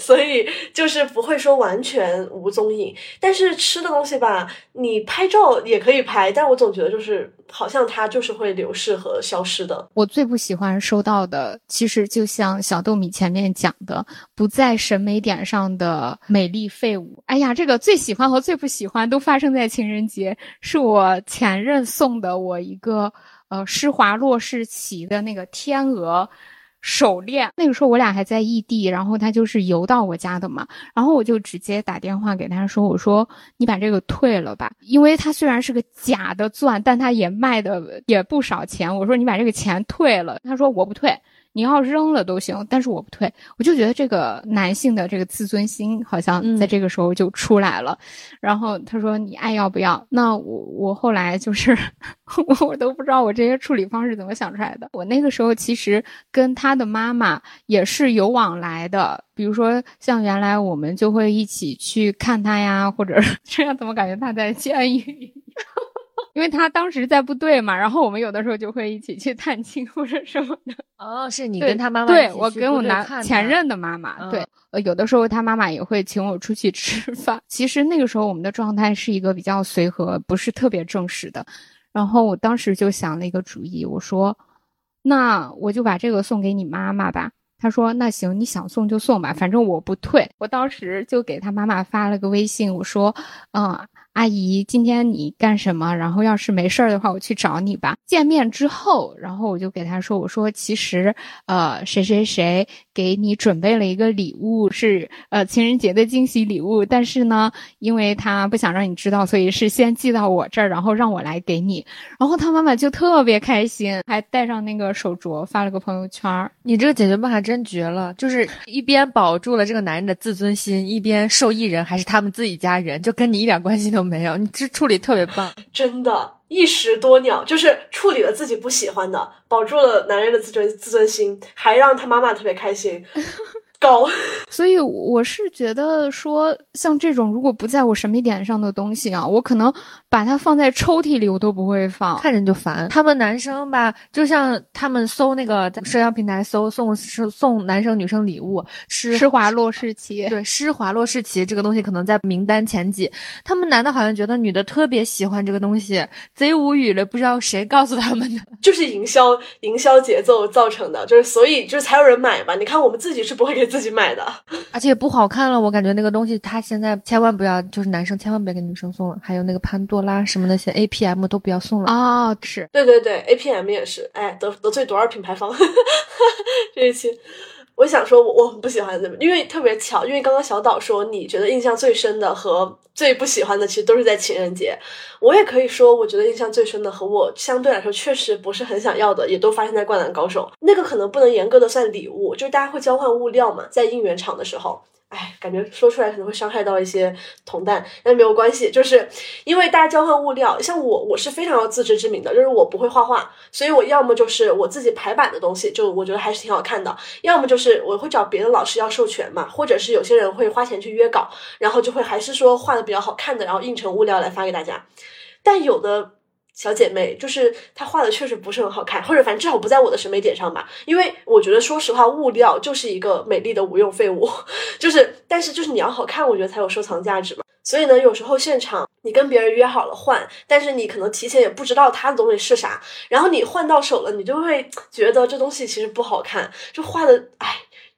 所以就是不会说完全无踪影。但是吃的东西吧，你拍照也可以拍，但我总觉得就是好像它就是会流逝和消失的。我最不喜欢收到的其实就像小豆米前面讲的，不在审美点上的美丽废物。哎呀，这个最喜欢和最不喜欢都发生在情人节，是我前任送的我一个呃施华洛世奇的那个天鹅手链。那个时候我俩还在异地，然后他就是邮到我家的嘛，然后我就直接打电话给他说，我说你把这个退了吧，因为他虽然是个假的钻，但他也卖的也不少钱，我说你把这个钱退了。他说我不退，你要扔了都行，但是我不退。我就觉得这个男性的这个自尊心好像在这个时候就出来了、嗯、然后他说你爱要不要。那我我后来就是我都不知道我这些处理方式怎么想出来的。我那个时候其实跟他的妈妈也是有往来的，比如说像原来我们就会一起去看他呀，或者这样，怎么感觉他在监狱一样因为他当时在部队嘛，然后我们有的时候就会一起去探亲或者什么的。哦，是你跟他妈妈一起去？对，我跟我男前任的妈妈、嗯、对、呃、有的时候他妈妈也会请我出去吃饭。其实那个时候我们的状态是一个比较随和，不是特别正式的。然后我当时就想了一个主意，我说那我就把这个送给你妈妈吧。他说那行，你想送就送吧，反正我不退。我当时就给他妈妈发了个微信，我说嗯，阿姨今天你干什么，然后要是没事儿的话我去找你吧。见面之后，然后我就给他说，我说其实呃谁谁谁给你准备了一个礼物，是呃情人节的惊喜礼物，但是呢因为他不想让你知道，所以是先寄到我这儿，然后让我来给你。然后他妈妈就特别开心，还戴上那个手镯发了个朋友圈。你这个解决办法真绝了，就是一边保住了这个男人的自尊心，一边受益人还是他们自己家人，就跟你一点关系都没有。你这处理特别棒，真的一石多鸟，就是处理了自己不喜欢的，保住了男人的自尊自尊心，还让他妈妈特别开心高所以我是觉得说像这种如果不在我审美点上的东西啊，我可能把它放在抽屉里我都不会放，看着就烦。他们男生吧，就像他们搜那个社交平台搜送送男生女生礼物，施华洛世奇，对，施华洛世奇这个东西可能在名单前几，他们男的好像觉得女的特别喜欢这个东西，贼无语了，不知道谁告诉他们的，就是营销营销节奏造成的，就是所以就是才有人买吧。你看我们自己是不会给自己买的，而且不好看了。我感觉那个东西他现在千万不要，就是男生千万别给女生送了。还有那个潘多拉啦什么那些 A P M 都不要送了啊、哦！是，对对对 ，A P M 也是，哎，得得罪多少品牌方？这一期，我想说我，我很不喜欢，因为特别巧，因为刚刚小岛说你觉得印象最深的和最不喜欢的，其实都是在情人节。我也可以说，我觉得印象最深的和我相对来说确实不是很想要的，也都发生在《灌篮高手》。那个可能不能严格的算礼物，就是大家会交换物料嘛，在应援场的时候。哎，感觉说出来可能会伤害到一些同伴，但没有关系，就是因为大家交换物料，像我我是非常有自知之明的，就是我不会画画，所以我要么就是我自己排版的东西，就我觉得还是挺好看的，要么就是我会找别的老师要授权嘛，或者是有些人会花钱去约稿，然后就会还是说画的比较好看的，然后印成物料来发给大家。但有的小姐妹就是她画的确实不是很好看，或者反正至少不在我的审美点上吧，因为我觉得说实话物料就是一个美丽的无用废物，就是但是就是你要好看我觉得才有收藏价值嘛。所以呢有时候现场你跟别人约好了换，但是你可能提前也不知道他的东西是啥，然后你换到手了你就会觉得这东西其实不好看，就画的哎，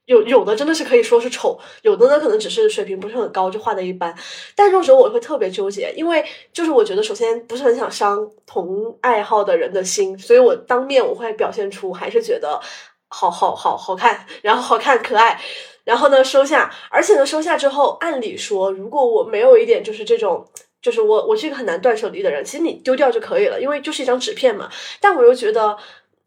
有有的真的是可以说是丑，有的呢可能只是水平不是很高，就画的一般。但这种时候我会特别纠结，因为就是我觉得首先不是很想伤同爱好的人的心，所以我当面我会表现出还是觉得好好好好看，然后好看可爱，然后呢收下。而且呢收下之后按理说如果我没有一点就是这种就是我我是一个很难断舍离的人，其实你丢掉就可以了，因为就是一张纸片嘛。但我又觉得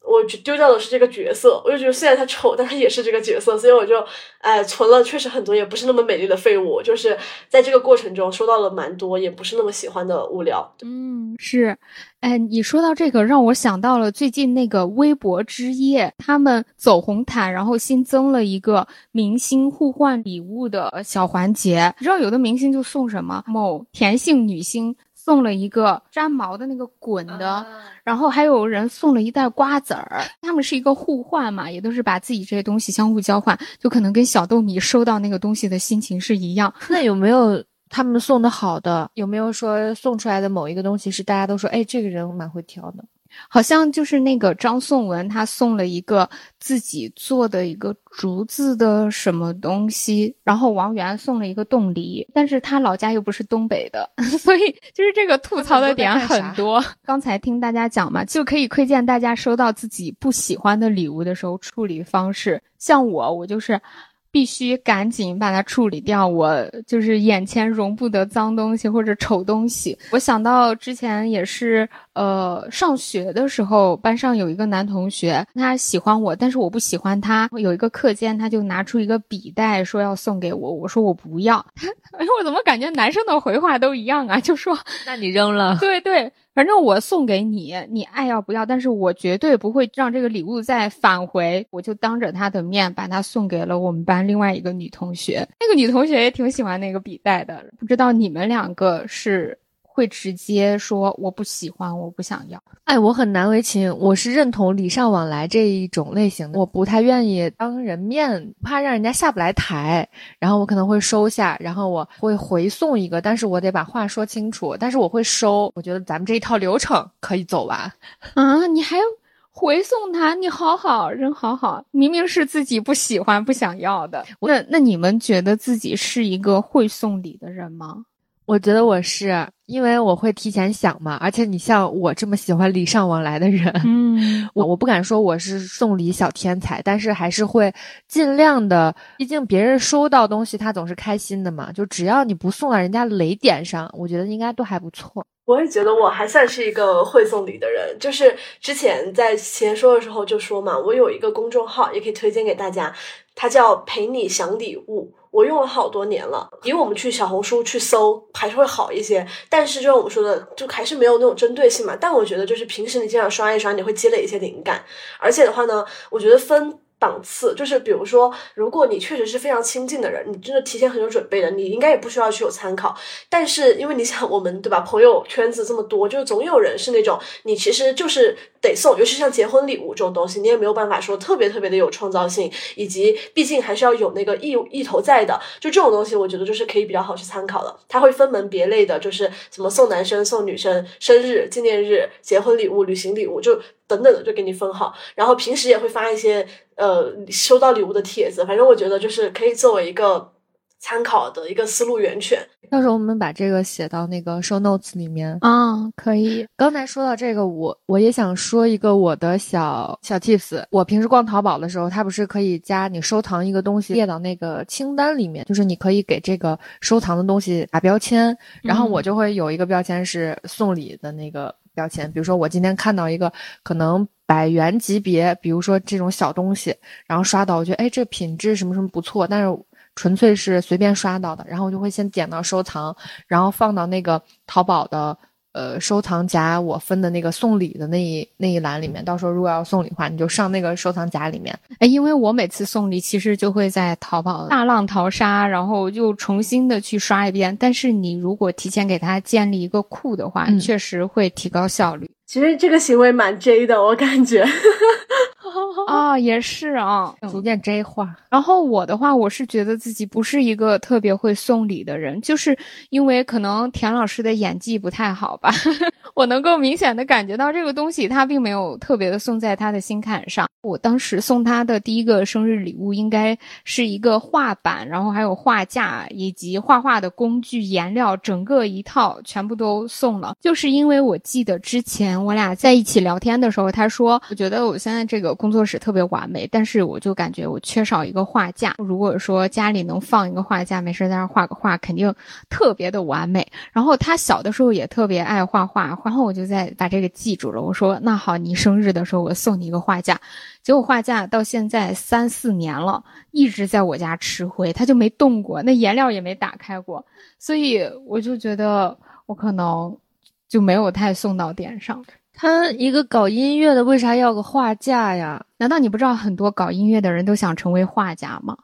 我丢掉的是这个角色，我就觉得虽然他丑但他也是这个角色，所以我就哎存了确实很多也不是那么美丽的废物，就是在这个过程中收到了蛮多也不是那么喜欢的物料。嗯，是。哎，你说到这个让我想到了最近那个微博之夜，他们走红毯然后新增了一个明星互换礼物的小环节，你知道有的明星就送什么，某田姓女星送了一个粘毛的那个滚的，然后还有人送了一袋瓜子儿，他们是一个互换嘛，也都是把自己这些东西相互交换，就可能跟小豆米收到那个东西的心情是一样。那有没有他们送的好的，有没有说送出来的某一个东西是大家都说哎这个人蛮会挑的？好像就是那个张颂文他送了一个自己做的一个竹子的什么东西，然后王源送了一个冻梨，但是他老家又不是东北的，所以就是这个吐槽的点很多。刚才听大家讲嘛，就可以推荐大家收到自己不喜欢的礼物的时候处理方式，像我我就是必须赶紧把它处理掉，我就是眼前容不得脏东西或者丑东西。我想到之前也是呃，上学的时候班上有一个男同学，他喜欢我但是我不喜欢他，有一个课间他就拿出一个笔袋说要送给我，我说我不要。哎，我怎么感觉男生的回话都一样啊，就说那你扔了。对对，反正我送给你你爱要不要，但是我绝对不会让这个礼物再返回。我就当着他的面把他送给了我们班另外一个女同学，那个女同学也挺喜欢那个笔袋的。不知道你们两个是会直接说我不喜欢我不想要？哎，我很难为情，我是认同礼尚往来这一种类型的，我不太愿意当人面，怕让人家下不来台，然后我可能会收下，然后我会回送一个，但是我得把话说清楚，但是我会收。我觉得咱们这一套流程可以走完。啊，你还回送他，你好好人好好，明明是自己不喜欢不想要的。那那你们觉得自己是一个会送礼的人吗？我觉得我是，因为我会提前想嘛，而且你像我这么喜欢礼尚往来的人，嗯，我我不敢说我是送礼小天才，但是还是会尽量的，毕竟别人收到东西他总是开心的嘛，就只要你不送到人家雷点上，我觉得应该都还不错。我也觉得我还算是一个会送礼的人，就是之前在前说的时候就说嘛，我有一个公众号也可以推荐给大家，它叫陪你想礼物，我用了好多年了，比我们去小红书去搜还是会好一些，但是就像我们说的就还是没有那种针对性嘛，但我觉得就是平时你经常刷一刷你会积累一些灵感。而且的话呢我觉得分档次，就是比如说如果你确实是非常亲近的人，你真的提前很有准备的，你应该也不需要去有参考，但是因为你想我们对吧，朋友圈子这么多，就是总有人是那种你其实就是得送，尤其像结婚礼物这种东西你也没有办法说特别特别的有创造性，以及毕竟还是要有那个意意头在的，就这种东西我觉得就是可以比较好去参考的。它会分门别类的，就是什么送男生送女生生日纪念日结婚礼物旅行礼物就等等的就给你分好，然后平时也会发一些呃收到礼物的帖子，反正我觉得就是可以作为一个参考的一个思路源泉。到时候我们把这个写到那个 show notes 里面啊、嗯，可以。刚才说到这个，我我也想说一个我的小小 tips。我平时逛淘宝的时候，它不是可以加你收藏一个东西列到那个清单里面，就是你可以给这个收藏的东西打标签，然后我就会有一个标签是送礼的那个标签，比如说我今天看到一个可能百元级别，比如说这种小东西，然后刷到我觉得哎这品质什么什么不错，但是纯粹是随便刷到的，然后我就会先点到收藏，然后放到那个淘宝的呃收藏夹我分的那个送礼的那一那一栏里面，到时候如果要送礼的话你就上那个收藏夹里面。哎，因为我每次送礼其实就会在淘宝大浪淘沙，然后又重新的去刷一遍，但是你如果提前给它建立一个库的话、嗯、确实会提高效率。其实这个行为蛮 J 的，我感觉啊、哦，也是啊、哦，逐渐 J 化。然后我的话，我是觉得自己不是一个特别会送礼的人，就是因为可能田老师的演技不太好吧，我能够明显的感觉到这个东西他并没有特别的送在他的心坎上。我当时送他的第一个生日礼物应该是一个画板，然后还有画架以及画画的工具、颜料，整个一套全部都送了。就是因为我记得之前我俩在一起聊天的时候，他说我觉得我现在这个工作室特别完美，但是我就感觉我缺少一个画架，如果说家里能放一个画架，没事在那画个画肯定特别的完美。然后他小的时候也特别爱画画，然后我就在把这个记住了，我说那好，你生日的时候我送你一个画架。结果画架到现在三四年了，一直在我家吃灰，他就没动过，那颜料也没打开过，所以我就觉得我可能就没有太送到点上。他一个搞音乐的为啥要个画架呀？难道你不知道很多搞音乐的人都想成为画家吗？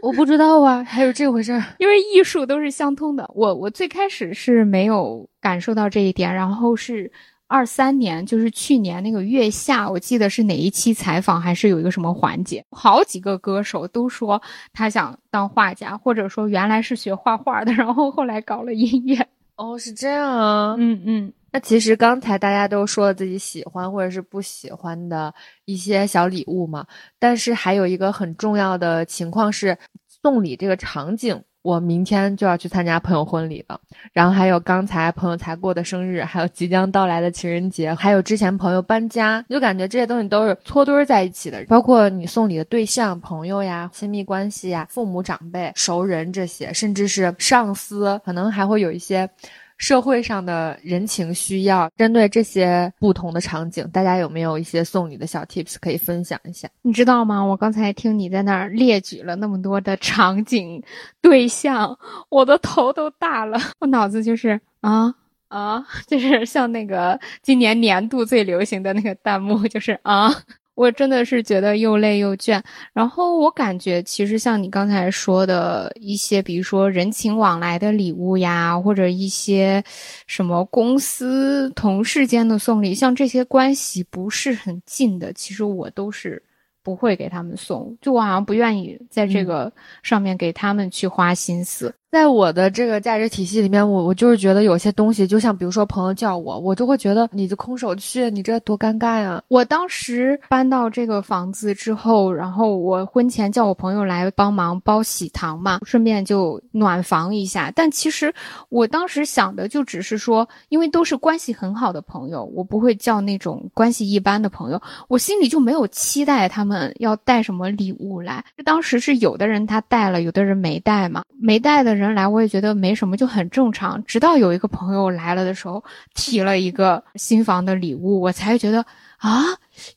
我不知道啊，还有这回事儿。因为艺术都是相通的，我我最开始是没有感受到这一点，然后是二三年，就是去年那个月下，我记得是哪一期采访还是有一个什么环节，好几个歌手都说他想当画家，或者说原来是学画画的，然后后来搞了音乐。哦，是这样啊。嗯嗯，那其实刚才大家都说了自己喜欢或者是不喜欢的一些小礼物嘛，但是还有一个很重要的情况是送礼这个场景。我明天就要去参加朋友婚礼了，然后还有刚才朋友才过的生日，还有即将到来的情人节，还有之前朋友搬家，就感觉这些东西都是搓堆在一起的，包括你送礼的对象，朋友呀，亲密关系呀，父母长辈，熟人，这些甚至是上司，可能还会有一些社会上的人情需要。针对这些不同的场景，大家有没有一些送礼的小 tips 可以分享一下？你知道吗，我刚才听你在那儿列举了那么多的场景对象，我的头都大了，我脑子就是啊啊，就是像那个今年年度最流行的那个弹幕，就是啊，我真的是觉得又累又倦。然后我感觉其实像你刚才说的一些，比如说人情往来的礼物呀，或者一些什么公司同事间的送礼，像这些关系不是很近的，其实我都是不会给他们送，就我好像不愿意在这个上面给他们去花心思。嗯，在我的这个价值体系里面，我我就是觉得有些东西，就像比如说朋友叫我，我就会觉得你就空手去，你这多尴尬呀。我当时搬到这个房子之后，然后我婚前叫我朋友来帮忙包喜糖嘛，顺便就暖房一下。但其实我当时想的就只是说，因为都是关系很好的朋友，我不会叫那种关系一般的朋友，我心里就没有期待他们要带什么礼物来。当时是有的人他带了，有的人没带嘛，没带的人人来我也觉得没什么，就很正常。直到有一个朋友来了的时候，提了一个新房的礼物，我才觉得啊，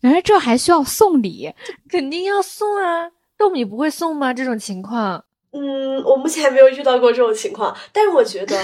原来这还需要送礼，肯定要送啊。豆米不会送吗？这种情况？嗯，我目前还没有遇到过这种情况，但是我觉得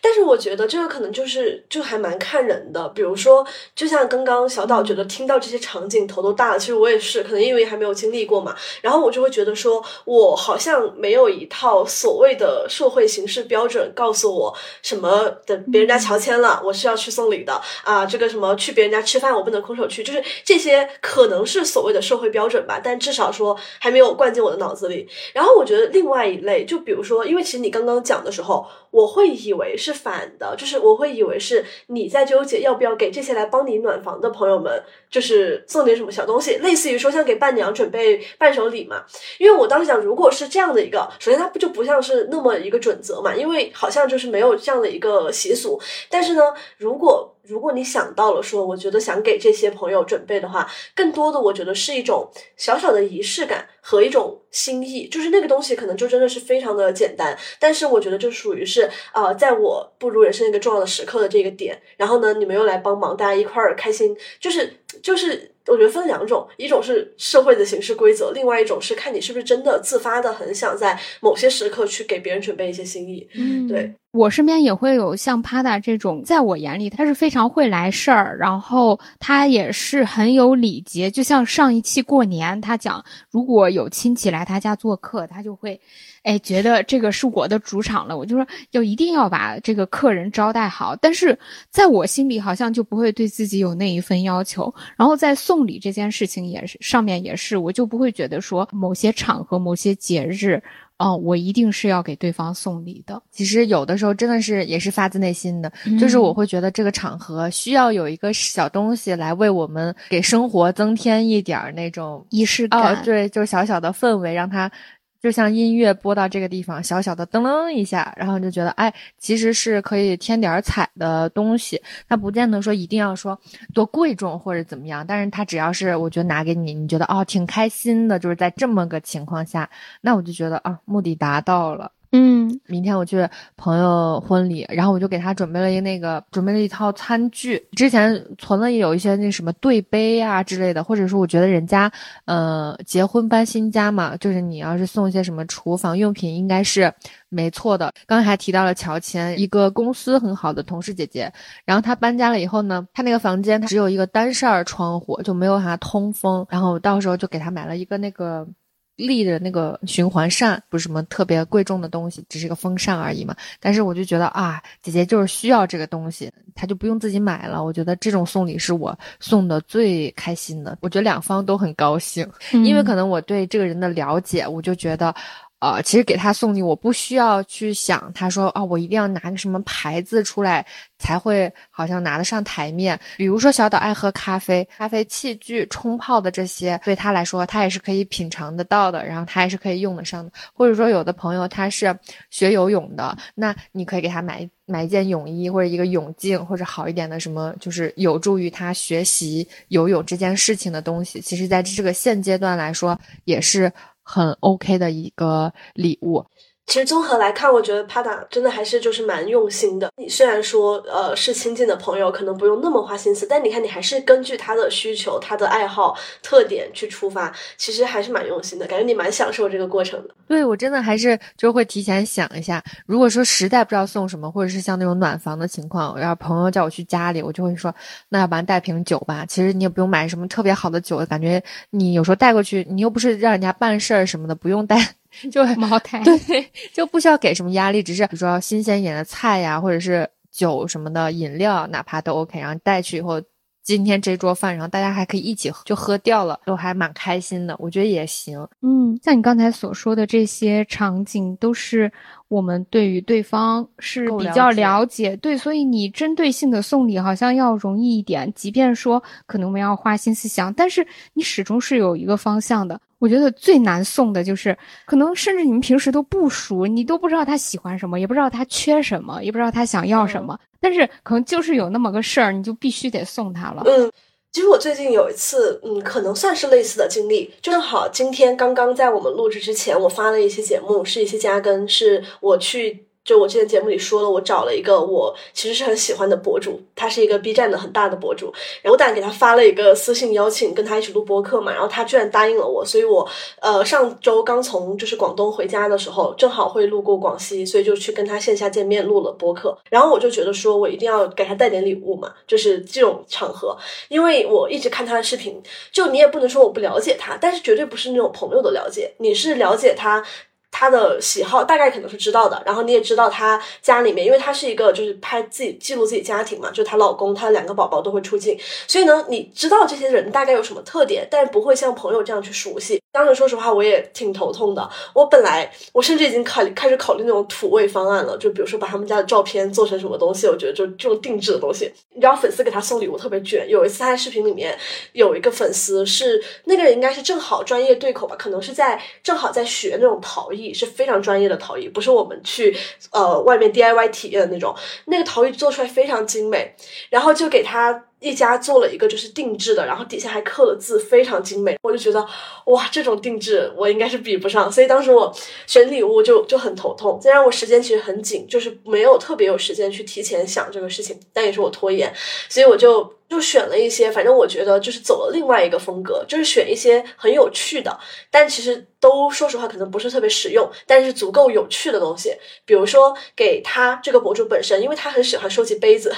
但是我觉得这个可能就是就还蛮看人的。比如说就像刚刚小岛觉得听到这些场景头都大了，其实我也是，可能因为还没有经历过嘛，然后我就会觉得说我好像没有一套所谓的社会形式标准告诉我什么等别人家乔迁了我是要去送礼的啊，这个什么去别人家吃饭我不能空手去，就是这些可能是所谓的社会标准吧，但至少说还没有灌进我的脑子里。然后我我觉得另外一类，就比如说因为其实你刚刚讲的时候我会以为是反的，就是我会以为是你在纠结要不要给这些来帮你暖房的朋友们就是送点什么小东西，类似于说像给伴娘准备伴手礼嘛。因为我当时讲如果是这样的一个，首先它不就不像是那么一个准则嘛，因为好像就是没有这样的一个习俗。但是呢，如果如果你想到了说我觉得想给这些朋友准备的话，更多的我觉得是一种小小的仪式感和一种心意，就是那个东西可能就真的是非常的简单，但是我觉得这属于是呃，在我步入人生一个重要的时刻的这个点，然后呢你们又来帮忙，大家一块儿开心，就是就是我觉得分两种，一种是社会的形式规则，另外一种是看你是不是真的自发的很想在某些时刻去给别人准备一些心意。嗯，对，我身边也会有像趴打这种，在我眼里他是非常会来事儿，然后他也是很有礼节，就像上一期过年他讲如果有亲戚来他家做客，他就会哎，觉得这个是我的主场了，我就说就一定要把这个客人招待好，但是在我心里好像就不会对自己有那一份要求。然后在送礼这件事情也是上面也是，我就不会觉得说某些场合某些节日哦，我一定是要给对方送礼的。其实有的时候真的是也是发自内心的、嗯、就是我会觉得这个场合需要有一个小东西来为我们给生活增添一点那种仪式感、哦、对，就是小小的氛围，让它就像音乐播到这个地方小小的噔噔一下，然后就觉得哎，其实是可以添点彩的东西，它不见得说一定要说多贵重或者怎么样，但是它只要是我觉得拿给你，你觉得哦挺开心的，就是在这么个情况下，那我就觉得啊目的达到了。嗯，明天我去朋友婚礼，然后我就给他准备了一那个准备了一套餐具，之前存了有一些那什么对杯啊之类的，或者说我觉得人家呃结婚搬新家嘛，就是你要是送一些什么厨房用品应该是没错的。刚才还提到了乔前一个公司很好的同事姐姐，然后她搬家了以后呢，她那个房间她只有一个单扇窗户，就没有啥通风，然后我到时候就给她买了一个那个立着那个循环扇，不是什么特别贵重的东西，只是一个风扇而已嘛。但是我就觉得啊，姐姐就是需要这个东西，她就不用自己买了。我觉得这种送礼是我送的最开心的，我觉得两方都很高兴、嗯、因为可能我对这个人的了解，我就觉得呃，其实给他送礼我不需要去想他说啊、哦，我一定要拿个什么牌子出来才会好像拿得上台面。比如说小岛爱喝咖啡，咖啡器具冲泡的这些对他来说他也是可以品尝得到的，然后他也是可以用得上的。或者说有的朋友他是学游泳的，那你可以给他买一买一件泳衣或者一个泳镜，或者好一点的什么，就是有助于他学习游泳这件事情的东西。其实在这个现阶段来说也是很 OK 的一个礼物。其实综合来看，我觉得趴打真的还是就是蛮用心的。你虽然说呃是亲近的朋友，可能不用那么花心思，但你看你还是根据他的需求、他的爱好、特点去出发，其实还是蛮用心的，感觉你蛮享受这个过程的。对，我真的还是就会提前想一下，如果说实在不知道送什么，或者是像那种暖房的情况，要朋友叫我去家里，我就会说那要不然带瓶酒吧。其实你也不用买什么特别好的酒，感觉你有时候带过去，你又不是让人家办事儿什么的，不用带就茅台，对，就不需要给什么压力，只是比如说新鲜一点的菜呀、啊，或者是酒什么的饮料，哪怕都 OK。然后带去以后，今天这桌饭，然后大家还可以一起就喝掉了，都还蛮开心的，我觉得也行。嗯，像你刚才所说的这些场景，都是我们对于对方是比较了 解, 了解对，所以你针对性的送礼好像要容易一点，即便说可能我们要花心思想，但是你始终是有一个方向的。我觉得最难送的就是可能甚至你们平时都不熟，你都不知道他喜欢什么，也不知道他缺什么，也不知道他想要什么、嗯、但是可能就是有那么个事儿，你就必须得送他了。嗯，其实我最近有一次嗯，可能算是类似的经历，正好今天刚刚在我们录制之前我发了一期节目，是一期加更，是我去就我之前节目里说了，我找了一个我其实是很喜欢的博主，他是一个 B 站的很大的博主，然后我当然给他发了一个私信邀请，跟他一起录播客嘛，然后他居然答应了我，所以我呃上周刚从就是广东回家的时候，正好会路过广西，所以就去跟他线下见面录了播客。然后我就觉得说我一定要给他带点礼物嘛，就是这种场合，因为我一直看他的视频，就你也不能说我不了解他，但是绝对不是那种朋友的了解，你是了解他他的喜好，大概可能是知道的，然后你也知道他家里面，因为他是一个就是拍自己记录自己家庭嘛，就她老公她两个宝宝都会出镜，所以呢你知道这些人大概有什么特点，但不会像朋友这样去熟悉。当然说实话我也挺头痛的，我本来我甚至已经考开始考虑那种土味方案了，就比如说把他们家的照片做成什么东西，我觉得就这种定制的东西。你知道粉丝给他送礼物特别卷，有一次他的视频里面有一个粉丝是那个人应该是正好专业对口吧，可能是在正好在学那种陶艺，是非常专业的陶艺，不是我们去呃外面 D I Y 体验的那种，那个陶艺做出来非常精美，然后就给他一家做了一个就是定制的，然后底下还刻了字，非常精美。我就觉得哇，这种定制我应该是比不上，所以当时我选礼物就就很头痛。再让我时间其实很紧，就是没有特别有时间去提前想这个事情，但也是我拖延，所以我就就选了一些，反正我觉得就是走了另外一个风格，就是选一些很有趣的，但其实都说实话可能不是特别实用，但是足够有趣的东西。比如说给他这个博主本身，因为他很喜欢收集杯子，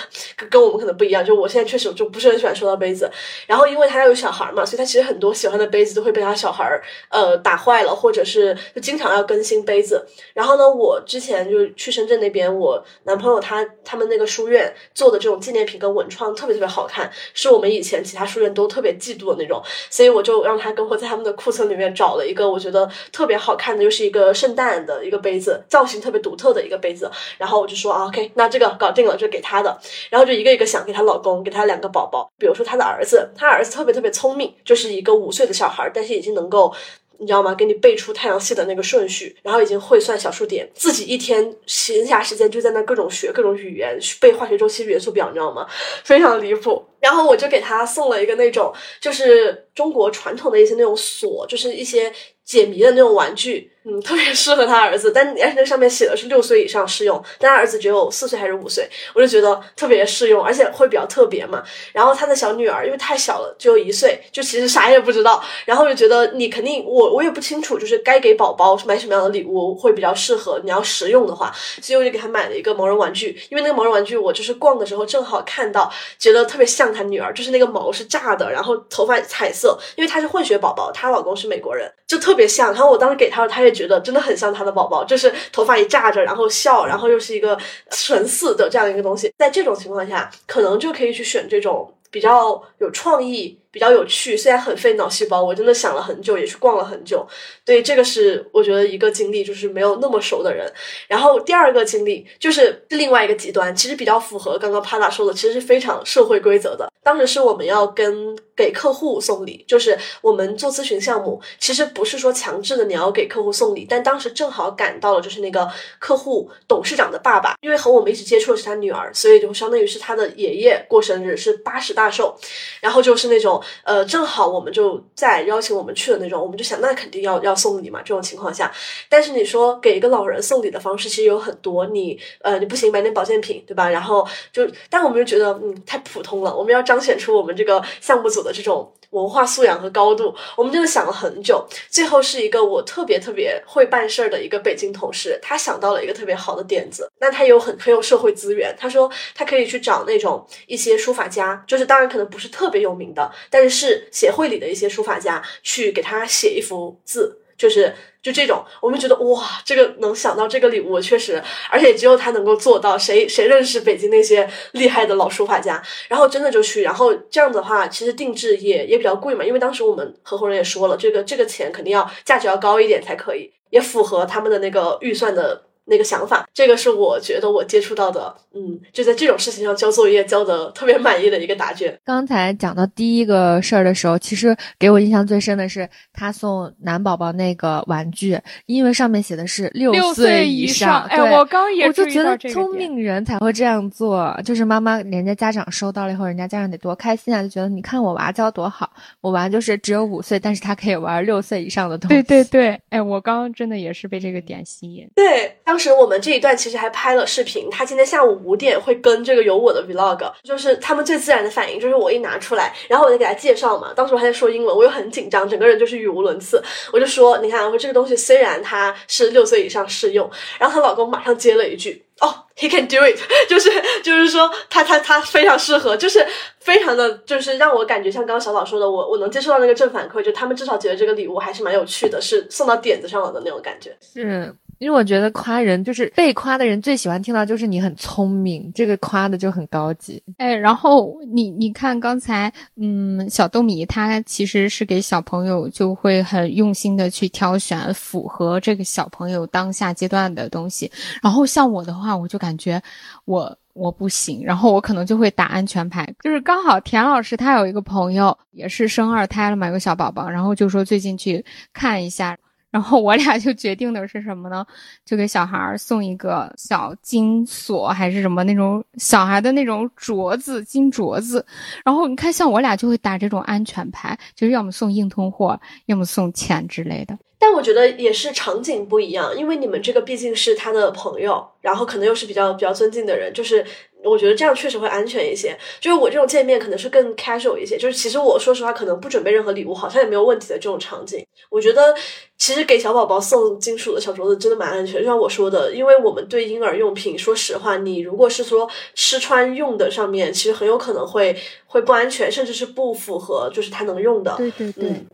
跟我们可能不一样，就我现在确实就不是很喜欢收到杯子。然后因为他有小孩嘛，所以他其实很多喜欢的杯子都会被他小孩呃打坏了，或者是就经常要更新杯子。然后呢，我之前就去深圳那边，我男朋友他他们那个书院做的这种纪念品跟文创特别特别好看，是我们以前其他书院都特别嫉妒的那种，所以我就让他跟我在他们的库存里面找了一个我觉得特别好看的，就是一个圣诞的一个杯子，造型特别独特的一个杯子。然后我就说、啊、OK 那这个搞定了，就给他的。然后就一个一个想，给他老公，给他两个宝宝，比如说他的儿子，他儿子特别特别聪明，就是一个五岁的小孩，但是已经能够你知道吗？给你背出太阳系的那个顺序，然后已经会算小数点，自己一天闲暇时间就在那各种学各种语言，背化学周期元素表，你知道吗？非常离谱。然后我就给他送了一个那种，就是中国传统的一些那种锁，就是一些解谜的那种玩具，嗯，特别适合他儿子，但那上面写的是六岁以上适用，但他儿子只有四岁还是五岁，我就觉得特别适用，而且会比较特别嘛。然后他的小女儿因为太小了，只有一岁，就其实啥也不知道。然后就觉得你肯定，我我也不清楚，就是该给宝宝买什么样的礼物会比较适合，你要实用的话，所以我就给他买了一个毛绒玩具，因为那个毛绒玩具我就是逛的时候正好看到，觉得特别像他女儿，就是那个毛是炸的，然后头发彩色，因为他是混血宝宝，她老公是美国人，就特别像。然后我当时给他，他也觉得真的很像他的宝宝，就是头发一炸着，然后笑，然后又是一个神似的这样一个东西。在这种情况下，可能就可以去选这种比较有创意、比较有趣，虽然很费脑细胞，我真的想了很久，也去逛了很久。对，这个是我觉得一个经历，就是没有那么熟的人。然后第二个经历就是另外一个极端，其实比较符合刚刚趴打说的，其实是非常社会规则的。当时是我们要跟给客户送礼，就是我们做咨询项目，其实不是说强制的你要给客户送礼，但当时正好赶到了就是那个客户董事长的爸爸，因为和我们一直接触的是他女儿，所以就相当于是他的爷爷过生日，是八十大寿，然后就是那种呃，正好我们就在邀请我们去的那种，我们就想那肯定要要送礼嘛，这种情况下。但是你说给一个老人送礼的方式其实有很多，你呃你不行买点保健品，对吧？然后就但我们就觉得嗯太普通了，我们要彰显出我们这个项目组的这种文化素养和高度，我们真的想了很久。最后是一个我特别特别会办事的一个北京同事，他想到了一个特别好的点子，那他有很很有社会资源，他说他可以去找那种一些书法家，就是当然可能不是特别有名的，但是协会里的一些书法家去给他写一幅字，就是就这种，我们觉得哇，这个能想到这个礼物，确实，而且只有他能够做到，谁谁认识北京那些厉害的老书法家？然后真的就去，然后这样的话，其实定制也也比较贵嘛，因为当时我们合伙人也说了，这个这个钱肯定要价值要高一点才可以，也符合他们的那个预算的那个想法。这个是我觉得我接触到的，嗯，就在这种事情上交作业交的特别满意的一个答卷。刚才讲到第一个事儿的时候，其实给我印象最深的是他送男宝宝那个玩具，因为上面写的是六岁以上。哎，我刚也注意到这个点，我就觉得聪明人才会这样做，就是妈妈人家家长收到了以后，人家家长得多开心啊，就觉得你看我娃教多好，我娃就是只有五岁，但是他可以玩六岁以上的东西。对对对，哎，我刚真的也是被这个点吸引。对，当时我们这一段其实还拍了视频，他今天下午五点会跟这个有我的 vlog， 就是他们最自然的反应就是我一拿出来，然后我就给他介绍嘛，当时我还在说英文，我又很紧张，整个人就是语无伦次，我就说你看啊，这个东西虽然它是六岁以上适用，然后她老公马上接了一句哦、oh, he can do it， 就是就是说他他他非常适合，就是非常的就是让我感觉像刚刚小老说的，我我能接受到那个正反馈，就他们至少觉得这个礼物还是蛮有趣的，是送到点子上了的那种感觉。是因为我觉得夸人就是被夸的人最喜欢听到就是你很聪明，这个夸的就很高级。哎，然后你你看刚才嗯小豆米他其实是给小朋友就会很用心的去挑选符合这个小朋友当下阶段的东西，然后像我的话我就感觉我我不行，然后我可能就会打安全牌。就是刚好田老师他有一个朋友也是生二胎了嘛，有个小宝宝，然后就说最近去看一下，然后我俩就决定的是什么呢？就给小孩送一个小金锁还是什么那种小孩的那种镯子，金镯子。然后你看，像我俩就会打这种安全牌，就是要么送硬通货，要么送钱之类的。但我觉得也是场景不一样，因为你们这个毕竟是他的朋友，然后可能又是比较比较尊敬的人，就是我觉得这样确实会安全一些。就是我这种见面可能是更 casual 一些，就是其实我说实话可能不准备任何礼物好像也没有问题的这种场景，我觉得其实给小宝宝送金属的小镯子真的蛮安全。就像我说的，因为我们对婴儿用品说实话，你如果是说吃穿用的上面其实很有可能会会不安全，甚至是不符合就是他能用的。对对对、嗯，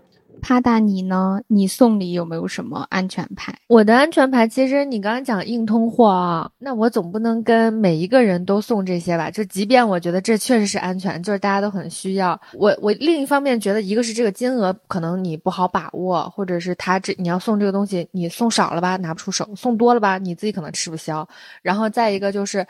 趴打你呢？你送礼有没有什么安全牌？我的安全牌，其实你刚刚讲硬通货啊，那我总不能跟每一个人都送这些吧？就即便我觉得这确实是安全，就是大家都很需要。我我另一方面觉得，一个是这个金额可能你不好把握，或者是他这你要送这个东西，你送少了吧拿不出手，送多了吧你自己可能吃不消。然后再一个就是。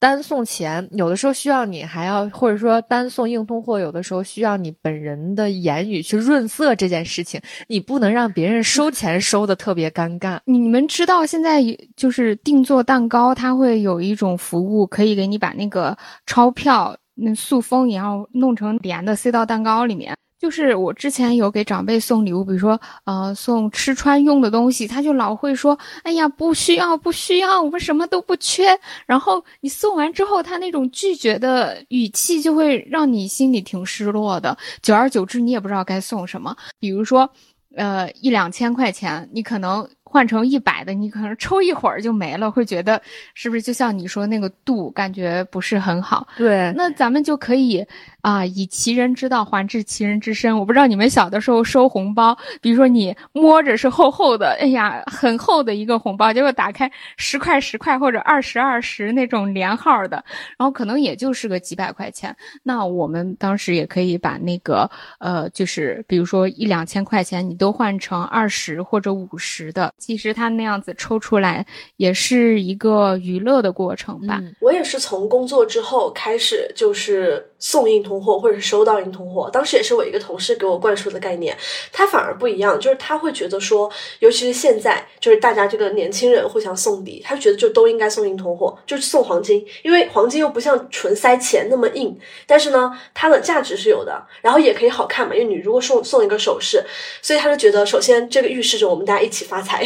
单送钱有的时候需要你还要，或者说单送硬通货有的时候需要你本人的言语去润色这件事情，你不能让别人收钱收的特别尴尬。你们知道现在就是定做蛋糕它会有一种服务可以给你把那个钞票那塑封也要弄成连的塞到蛋糕里面。就是我之前有给长辈送礼物，比如说呃送吃穿用的东西，他就老会说哎呀不需要不需要，我们什么都不缺，然后你送完之后他那种拒绝的语气就会让你心里挺失落的，久而久之你也不知道该送什么。比如说呃一两千块钱你可能换成一百的，你可能抽一会儿就没了，会觉得是不是就像你说那个度感觉不是很好。对，那咱们就可以啊、呃，以其人之道还治其人之身。我不知道你们小的时候收红包，比如说你摸着是厚厚的，哎呀很厚的一个红包，结果打开十块十块或者二十二十那种连号的，然后可能也就是个几百块钱。那我们当时也可以把那个呃，就是比如说一两千块钱你都换成二十或者五十的，其实他那样子抽出来也是一个娱乐的过程吧、嗯、我也是从工作之后开始就是送硬通货或者是收到硬通货，当时也是我一个同事给我灌输的概念。他反而不一样，就是他会觉得说尤其是现在就是大家这个年轻人互相送礼，他觉得就都应该送硬通货，就是送黄金，因为黄金又不像纯塞钱那么硬，但是呢它的价值是有的，然后也可以好看嘛，因为你如果送送一个首饰，所以他就觉得首先这个预示着我们大家一起发财